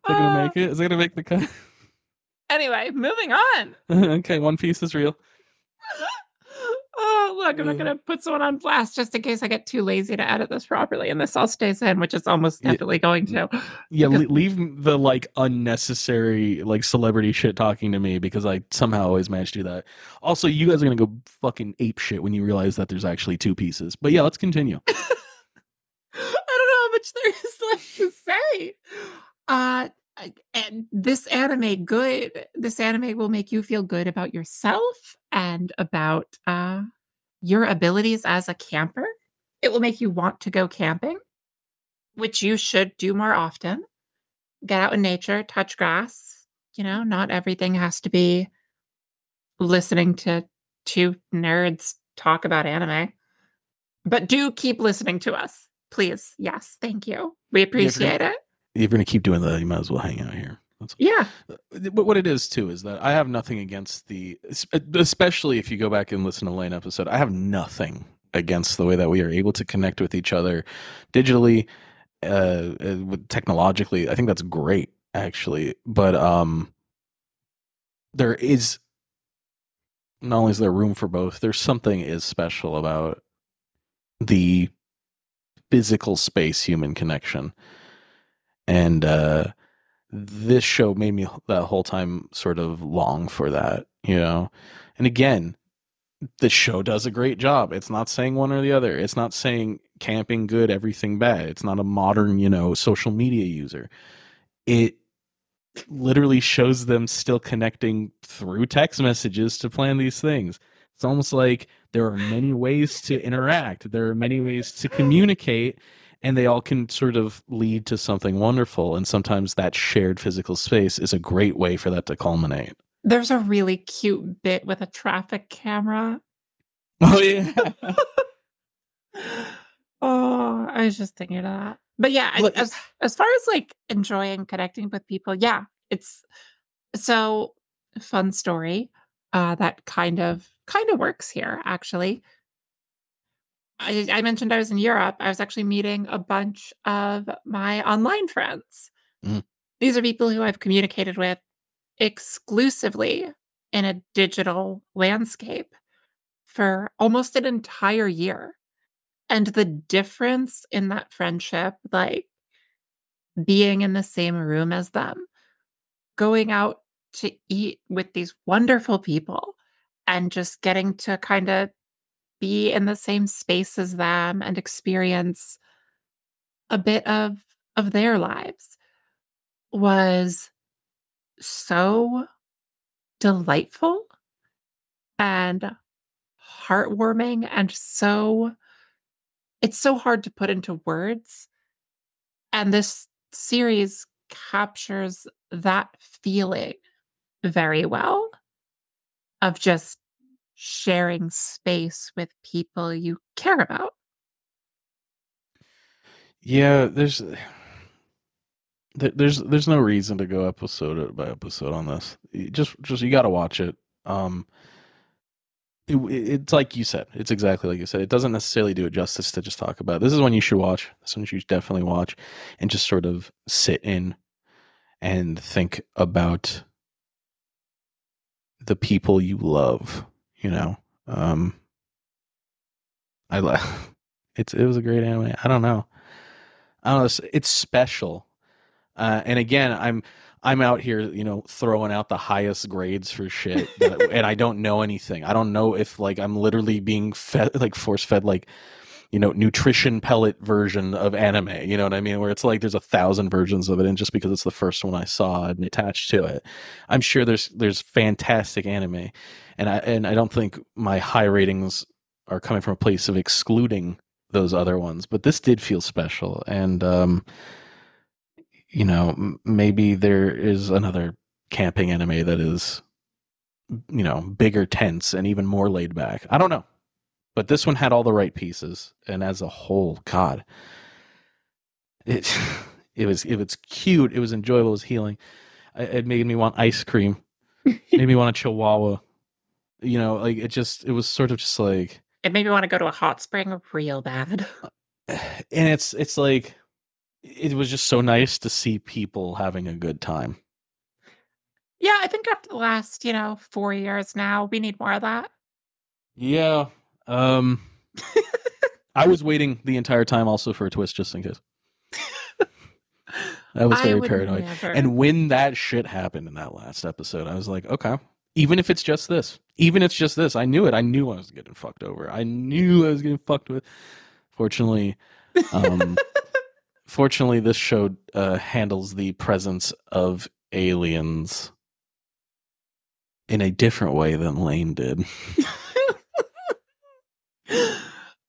that going to make it? Is it going to make the cut? Anyway, moving on. Okay, One Piece is real. Oh, look, I'm not going to put someone on blast just in case I get too lazy to edit this properly, and this all stays in, which it's almost definitely yeah. going to. Yeah, because... leave the, like, unnecessary, like, celebrity shit talking to me, because I somehow always manage to do that. Also, you guys are going to go fucking ape shit when you realize that there's actually two pieces. But yeah, let's continue. I don't know how much there is left to say. Uh, and this anime good. This anime will make you feel good about yourself and about uh, your abilities as a camper. It will make you want to go camping, which you should do more often. Get out in nature, touch grass. You know, not everything has to be listening to two nerds talk about anime. But do keep listening to us, please. Yes, thank you. We appreciate it. If you're going to keep doing that, you might as well hang out here. That's yeah. But what it is, too, is that I have nothing against the, especially if you go back and listen to Lane episode, I have nothing against the way that we are able to connect with each other digitally, uh, technologically. I think that's great, actually. But um, there is, not only is there room for both, there's something is special about the physical space human connection. And uh, this show made me that whole time sort of long for that, you know? And again, the show does a great job. It's not saying one or the other. It's not saying camping good, everything bad. It's not a modern, you know, social media user. It literally shows them still connecting through text messages to plan these things. It's almost like there are many ways to interact. There are many ways to communicate. And they all can sort of lead to something wonderful. And sometimes that shared physical space is a great way for that to culminate. There's a really cute bit with a traffic camera. Oh, yeah. Oh, I was just thinking of that. But yeah, Look, as, as far as like enjoying connecting with people, yeah, it's so fun story uh, that kind of kind of works here, actually. I, I mentioned I was in Europe. I was actually meeting a bunch of my online friends. Mm. These are people who I've communicated with exclusively in a digital landscape for almost an entire year. And the difference in that friendship, like being in the same room as them, going out to eat with these wonderful people, and just getting to kind of be in the same space as them and experience a bit of, of their lives was so delightful and heartwarming, and so it's so hard to put into words. And this series captures that feeling very well of just sharing space with people you care about. Yeah, there's there's there's no reason to go episode by episode on this. You just just you got to watch it. Um, it, it's like you said. It's exactly like you said. It doesn't necessarily do it justice to just talk about it. This is one you should watch. This one you should definitely watch, and just sort of sit in and think about the people you love. You know, um, I love it's. It was a great anime. I don't know. I don't know. It's, it's special. Uh, and again, I'm I'm out here, you know, throwing out the highest grades for shit, that, and I don't know anything. I don't know if like I'm literally being fed, like force fed, like, you know, nutrition pellet version of anime. You know what I mean? Where it's like there's a thousand versions of it, and just because it's the first one I saw and attached to it, I'm sure there's there's fantastic anime, and I and I don't think my high ratings are coming from a place of excluding those other ones, but this did feel special, and um. You know, maybe there is another camping anime that is, you know, bigger tents and even more laid back. I don't know. But this one had all the right pieces. And as a whole, God, it it was it was cute. It was enjoyable. It was healing. It made me want ice cream. It made me want a chihuahua. You know, like it just it was sort of just like. It made me want to go to a hot spring real bad. And it's it's like. It was just so nice to see people having a good time. Yeah, I think after the last, you know, four years now, we need more of that. Yeah. Um, I was waiting the entire time also for a twist, just in case. I was very I paranoid. Never. And when that shit happened in that last episode, I was like, okay, even if it's just this, even if it's just this, I knew it. I knew I was getting fucked over. I knew I was getting fucked with. Fortunately, um... Fortunately, this show uh, handles the presence of aliens in a different way than Lane did.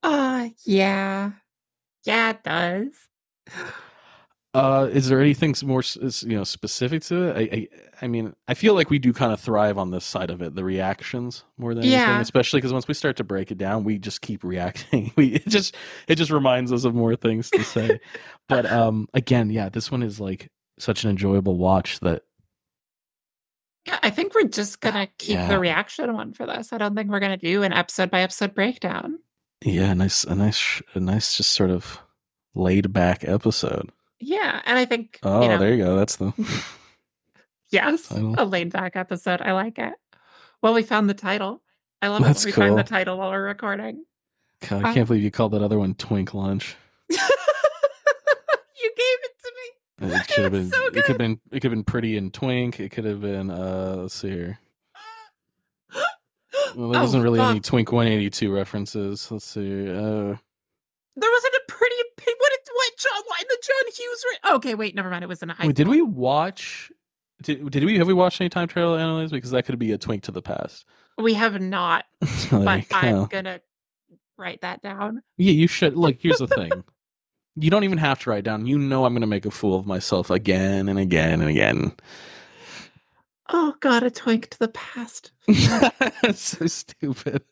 uh, yeah. Yeah, it does. Uh, is there anything more, you know, specific to it? I, I, I mean, I feel like we do kind of thrive on this side of it, the reactions more than yeah. anything, especially because once we start to break it down, we just keep reacting. We it just it just reminds us of more things to say. But um, again, yeah, this one is like such an enjoyable watch that. Yeah, I think we're just gonna keep yeah. the reaction one for this. I don't think we're gonna do an episode by episode breakdown. Yeah, a nice, a nice, a nice, just sort of laid back episode. Yeah, and I think... Oh, you know, there you go. That's the... yes, a laid-back episode. I like it. Well, we found the title. I love That's it when we cool. find the title while we're recording. God, I um, can't believe you called that other one Twink Lunch. You gave it to me. It could have been, so it could been, it could have been Pretty and Twink. It could have been... Uh, let's see here. Well, there oh, wasn't really fuck. any Twink one eighty-two references. Let's see. Uh, there wasn't a Pretty... John, why the John Hughes? Re- okay, wait, never mind. It was in a high. Wait, did we watch? Did did we have we watched any time travel analysis? Because that could be a twink to the past. We have not, but I'm gonna write that down. Yeah, you should. Look, here's the thing: you don't even have to write down. You know, I'm gonna make a fool of myself again and again and again. Oh God, a twink to the past. That's so stupid.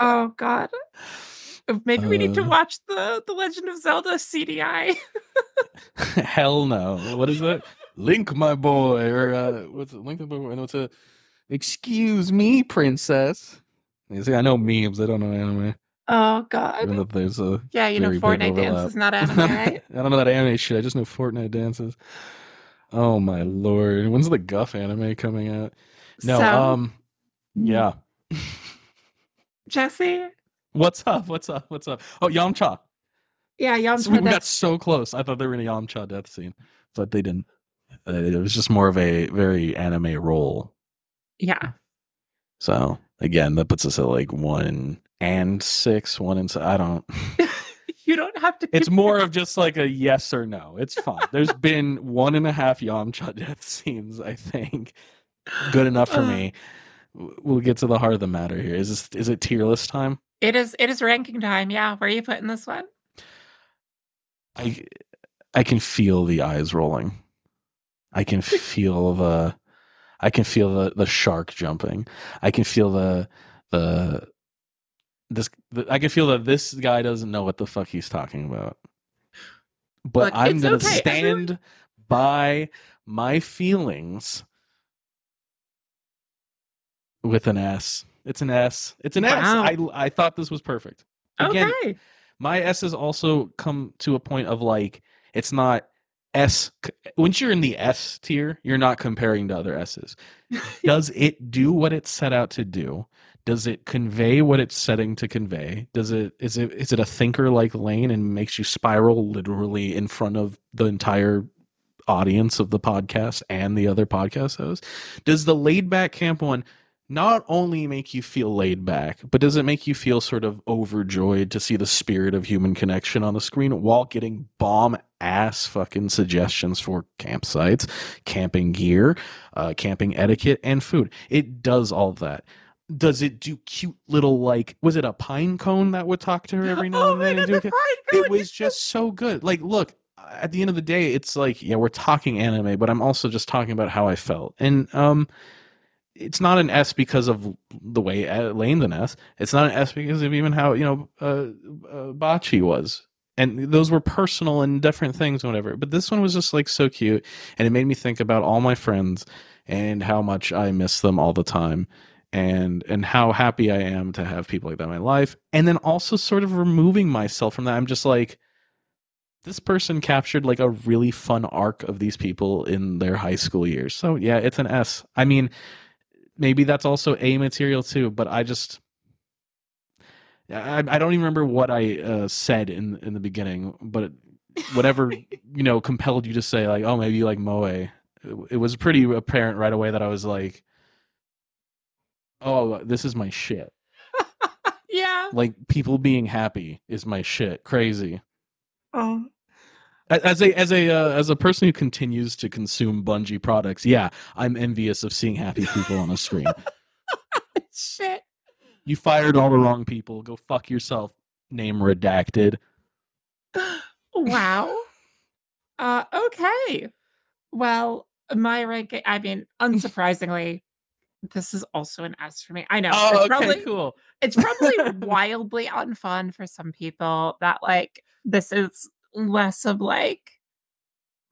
Oh God. Maybe we uh, need to watch the, the Legend of Zelda C D I. Hell no. What is that? Link, my boy. Or uh, what's it? Link, my boy. And what's a? Excuse me, princess. You see, I know memes. I don't know anime. Oh, God. There's a yeah, you know, Fortnite dances, not anime, right? I don't know that anime shit. I just know Fortnite dances. Oh, my Lord. When's the Guff anime coming out? No. So, um. Yeah. Jesse? What's up? What's up? What's up? Oh, Yamcha. Yeah, Yamcha. So we got so close. I thought they were in a Yamcha death scene, but they didn't. Uh, it was just more of a very anime role. Yeah. So, again, that puts us at like one and six, one and seven. I don't. You don't have to. It's more of just like a yes or no. It's fine. There's been one and a half Yamcha death scenes, I think. Good enough for uh, me. We'll get to the heart of the matter here. Is this, is it tier list time? It is it is ranking time, yeah. Where are you putting this one? I I can feel the eyes rolling. I can feel the... I I can feel the, the shark jumping. I can feel the the this. The, I can feel that this guy doesn't know what the fuck he's talking about. But Look, I'm gonna okay. stand Everyone... by my feelings with an S. It's an S. It's an wow. S. I I thought this was perfect. Again, okay. My S's also come to a point of like it's not. S, once you're in the S tier, you're not comparing to other S's. Does it do what it's set out to do? Does it convey what it's setting to convey? Does it is it is it a thinker like Lane and makes you spiral literally in front of the entire audience of the podcast and the other podcast hosts? Does the laid-back camp one not only make you feel laid back, but does it make you feel sort of overjoyed to see the spirit of human connection on the screen while getting bomb ass fucking suggestions for campsites, camping gear, uh, camping etiquette, and food? It does all that. Does it do cute little, like, was it a pine cone that would talk to her every now oh and then? God, and the pine it was just so good. Like, look, at the end of the day, it's like, yeah, we're talking anime, but I'm also just talking about how I felt. And, um, it's not an S because of the way Lane's an S. It's not an S because of even how, you know, uh, uh, Bocchi was. And those were personal and different things and whatever. But this one was just, like, so cute. And it made me think about all my friends and how much I miss them all the time. And and how happy I am to have people like that in my life. And then also sort of removing myself from that. I'm just like, this person captured, like, a really fun arc of these people in their high school years. So, yeah, it's an S. I mean... Maybe that's also A material too, but I just I, I don't even remember what I uh, said in in the beginning, but whatever you know compelled you to say like, oh, maybe you like moe. It, it was pretty apparent right away that I was like, oh, this is my shit. Yeah, like people being happy is my shit. Crazy. Oh. As a as a uh, as a person who continues to consume Bungie products, yeah, I'm envious of seeing happy people on a screen. Shit! You fired all the wrong people. Go fuck yourself. Name redacted. Wow. uh, okay. Well, my ranking. I mean, unsurprisingly, this is also an S for me. I know. Oh, it's okay, probably, cool. It's probably wildly unfun for some people that like this is. Less of like,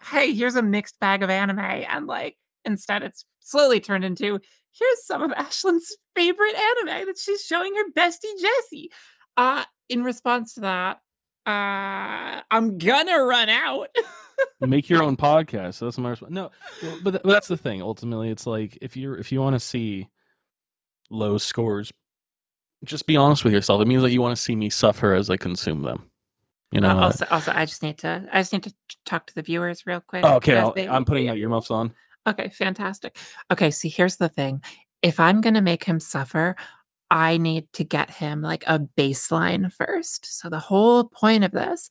hey, here's a mixed bag of anime, and like instead it's slowly turned into here's some of Aislin's favorite anime that she's showing her bestie Jesse. Uh, in response to that, uh, I'm gonna run out. Make your own podcast. That's my response. No, but, th- but that's the thing. Ultimately, it's like if you're if you want to see low scores, just be honest with yourself. It means that you want to see me suffer as I consume them. You know, uh, also, also, I just need to, I just need to talk to the viewers real quick. Oh, okay, they, I'm putting out earmuffs on. Okay, fantastic. Okay, see, here's the thing: if I'm gonna make him suffer, I need to get him like a baseline first. So the whole point of this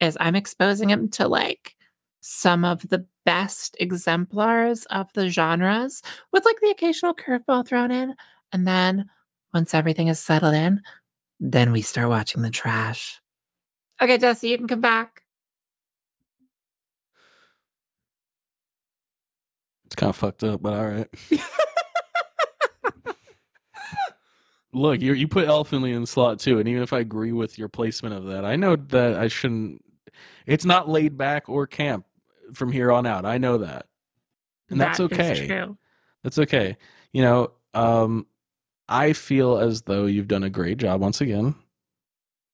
is I'm exposing him to like some of the best exemplars of the genres, with like the occasional curveball thrown in, and then once everything is settled in, then we start watching the trash. Okay, Jesse, you can come back. It's kind of fucked up, but all right. Look, you you put Elfen Lied in slot two, and even if I agree with your placement of that, I know that I shouldn't. It's not laid back or camp from here on out. I know that, and that that's okay. Is true. That's okay. You know, um, I feel as though you've done a great job once again.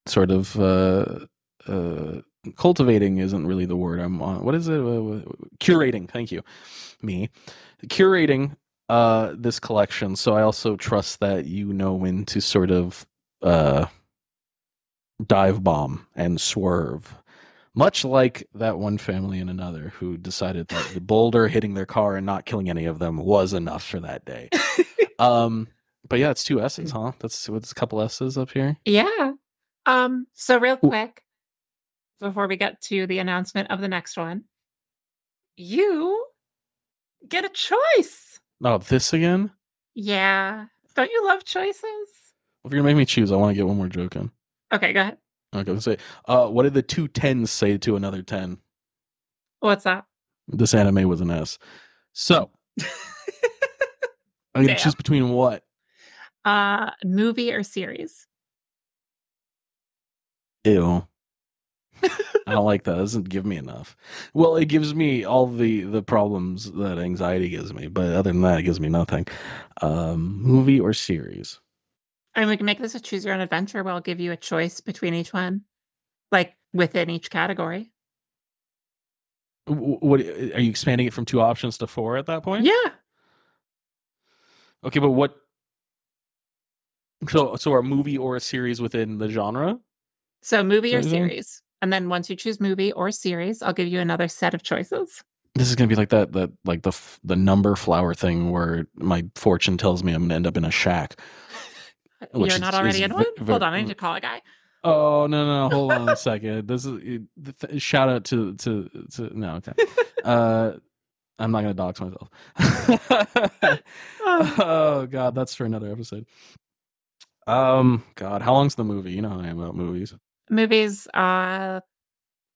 Sort of uh, uh, cultivating isn't really the word I'm on. What is it? Uh, curating. Thank you. Me. Curating uh, this collection. So I also trust that you know when to sort of uh, dive bomb and swerve. Much like that one family in another who decided that the boulder hitting their car and not killing any of them was enough for that day. um, but yeah, it's two S's, huh? That's what's a couple S's up here. Yeah. Um, so real quick, before we get to the announcement of the next one, you get a choice. Oh, this again? Yeah. Don't you love choices? Well, if you're going to make me choose, I want to get one more joke in. Okay, go ahead. Okay, let's say, uh, what did the two tens say to another ten? What's that? This anime was an S. So, I'm going to choose between what? Uh, movie or series? Ew. I don't like that. It doesn't give me enough. Well, it gives me all the, the problems that anxiety gives me, but other than that, it gives me nothing. Um, movie or series? I mean, we can make this a choose your own adventure where I'll give you a choice between each one, like within each category. What are you expanding it from two options to four at that point? Yeah. Okay, but what? So, so a movie or a series within the genre? So, movie or series, and then once you choose movie or series, I'll give you another set of choices. This is gonna be like that, that like the the number flower thing where my fortune tells me I'm gonna end up in a shack. You're not is, already is in one? V- hold on, I need to call a guy. Oh no no! no hold on a second. This is th- shout out to to to no. Okay. Uh, I'm not gonna dox myself. Oh god, that's for another episode. Um, god, how long's the movie? You know how I am about movies. Movies, uh,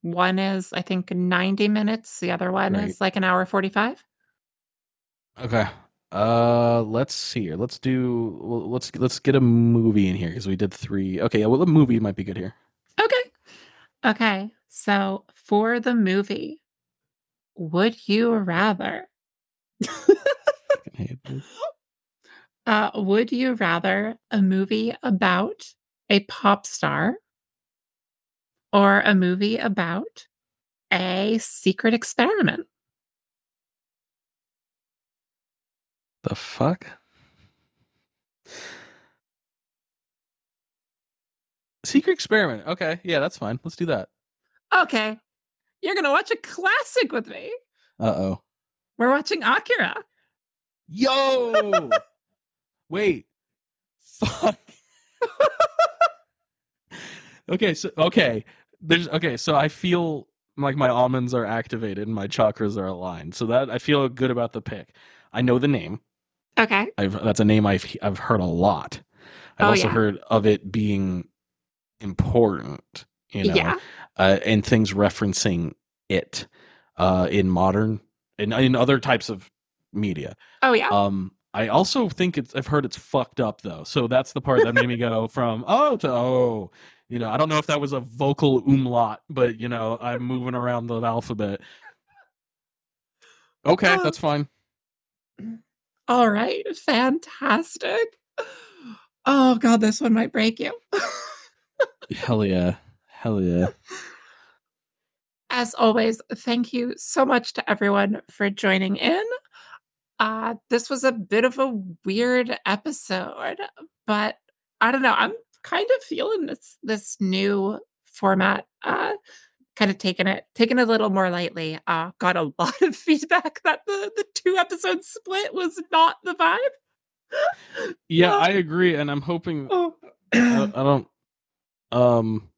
one is I think ninety minutes. The other one right. is like an hour forty-five. Okay. Uh, let's see here. Let's do. Let's let's get a movie in here because we did three. Okay, well, a movie might be good here. Okay. Okay. So for the movie, would you rather? uh, would you rather a movie about a pop star, or a movie about a secret experiment? The fuck? Secret experiment. Okay. Yeah, that's fine. Let's do that. Okay. You're going to watch a classic with me. Uh-oh. We're watching Akira. Yo! Wait. Fuck. Okay, so okay. There's okay, so I feel like my almonds are activated and my chakras are aligned. So that I feel good about the pick. I know the name. Okay. I've, that's a name I've I've heard a lot. I've oh, also yeah. heard of it being important, you know, yeah. uh, and things referencing it uh, in modern and in, in other types of media. Oh yeah. Um, I also think it's I've heard it's fucked up though, so that's the part that made me go from oh to oh. You know, I don't know if that was a vocal umlaut, but you know, I'm moving around the alphabet. Okay, um, that's fine. All right, fantastic. Oh god, this one might break you. Hell yeah. Hell yeah. As always, thank you so much to everyone for joining in. Uh, this was a bit of a weird episode, but I don't know, I'm kind of feeling this this new format. Uh Kind of taken it, taken it a little more lightly. Uh, got a lot of feedback that the, the two episode split was not the vibe. Yeah, um, I agree, and I'm hoping. Oh. I, I don't. Um,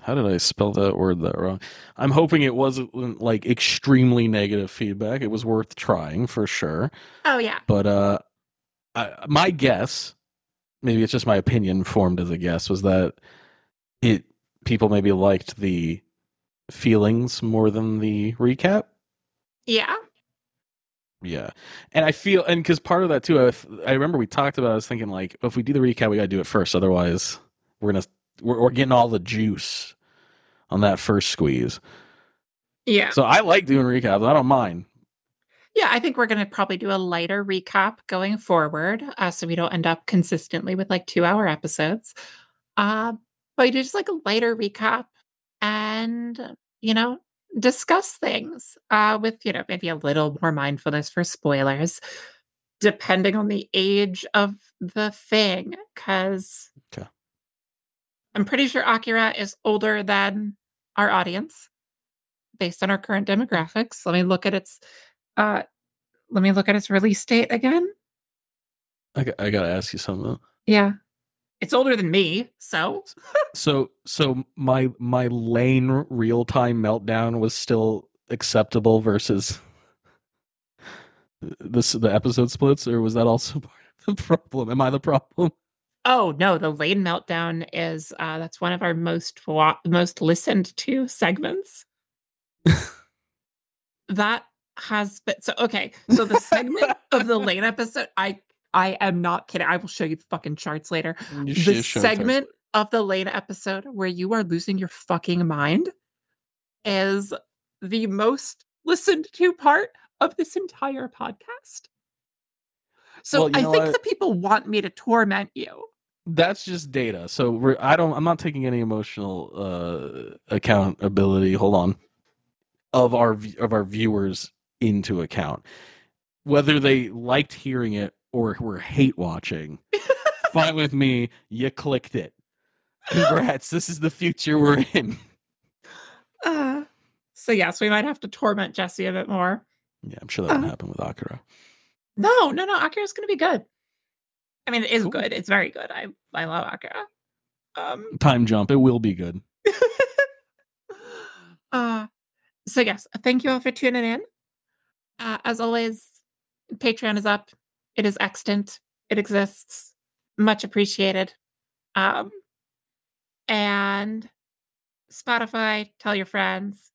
how did I spell that word that wrong? I'm hoping it wasn't like extremely negative feedback. It was worth trying for sure. Oh yeah, but uh, I, my guess, maybe it's just my opinion formed as a guess, was that it. People maybe liked the feelings more than the recap. Yeah. Yeah. And I feel, and because part of that too, if, I remember we talked about, I was thinking like, well, if we do the recap, we got to do it first. Otherwise we're going to, we're, we're getting all the juice on that first squeeze. Yeah. So I like doing recaps. I don't mind. Yeah. I think we're going to probably do a lighter recap going forward. Uh, so we don't end up consistently with like two hour episodes. Uh, But you do just like a lighter recap and, you know, discuss things uh, with, you know, maybe a little more mindfulness for spoilers, depending on the age of the thing. Because okay. I'm pretty sure Akira is older than our audience based on our current demographics. Let me look at its, uh, let me look at its release date again. I, I got to ask you something. Yeah. It's older than me, so. so, so my my Lane real time meltdown was still acceptable versus this the episode splits, or was that also part of the problem? Am I the problem? Oh no, the Lane meltdown is uh, that's one of our most wa- most listened to segments. That has been so okay. So the segment of the Lane episode, I I am not kidding. I will show you the fucking charts later. You the segment of the Lane episode where you are losing your fucking mind is the most listened to part of this entire podcast. So well, I think what? the people want me to torment you. That's just data. So we're, I don't. I'm not taking any emotional uh, accountability. Hold on, of our of our viewers into account, whether they liked hearing it or were hate watching. Fine with me. You clicked it. Congrats. This is the future we're in. Uh, so yes, we might have to torment Jesse a bit more. Yeah, I'm sure that uh, won't happen with Akira. No, no, no. Akira's going to be good. I mean, it is good. It's very good. I I love Akira. Um, Time jump. It will be good. uh, so yes, thank you all for tuning in. Uh, as always, Patreon is up. It is extant. It exists. Much appreciated. Um, and Spotify, tell your friends.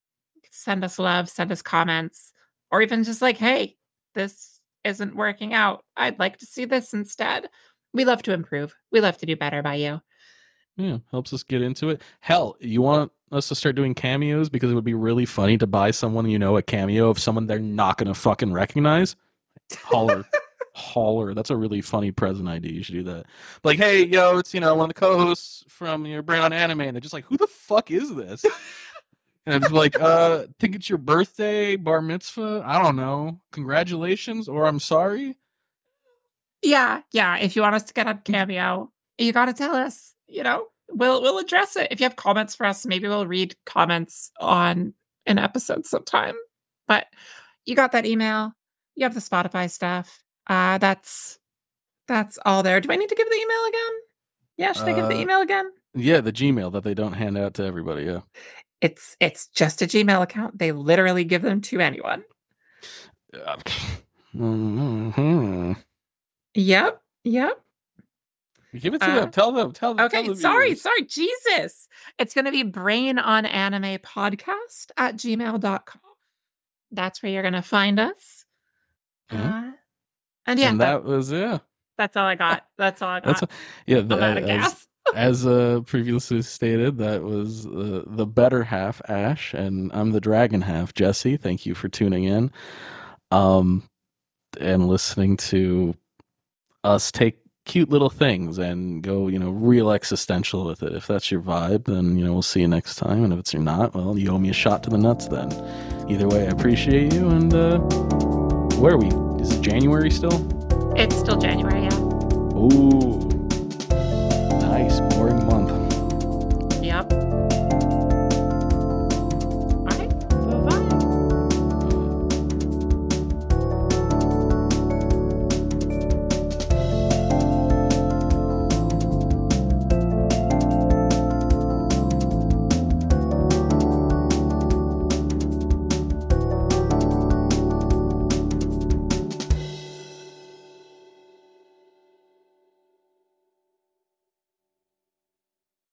Send us love. Send us comments. Or even just like, hey, this isn't working out. I'd like to see this instead. We love to improve. We love to do better by you. Yeah, helps us get into it. Hell, you want us to start doing cameos? Because it would be really funny to buy someone, you know, a cameo of someone they're not going to fucking recognize. Holler. Holler. That's a really funny present idea. You should do that. Like, hey, yo, it's, you know, one of the co-hosts from Your Brain on Anime. And they're just like, who the fuck is this? And I was like, uh, think it's your birthday, bar mitzvah. I don't know. Congratulations, or I'm sorry. Yeah, yeah. If you want us to get on Cameo, you gotta tell us. You know, we'll we'll address it. If you have comments for us, maybe we'll read comments on an episode sometime. But you got that email. You have the Spotify stuff. Uh, that's that's all there. Do I need to give the email again? Yeah, should uh, I give the email again? Yeah, the Gmail that they don't hand out to everybody. Yeah. It's it's just a Gmail account. They literally give them to anyone. Mm-hmm. Yep. Yep. Give it to uh, them. Tell them. Tell them. Okay. Tell them sorry. Viewers. Sorry. Jesus. It's going to be Brain on Anime Podcast at gmail dot com. That's where you're going to find us. Mm-hmm. Uh, and yeah. And that, that was, yeah. That's all I got. That's all I got. That's a, yeah. The, I'm out of uh, gas. As, As uh, previously stated, that was uh, the better half, Ash, and I'm the dragon half, Jesse. Thank you for tuning in um, and listening to us take cute little things and go, you know, real existential with it. If that's your vibe, then, you know, we'll see you next time. And if it's you're not, well, you owe me a shot to the nuts then. Either way, I appreciate you. And uh, where are we? Is it January still? It's still January, yeah. Ooh. Nice, boring month.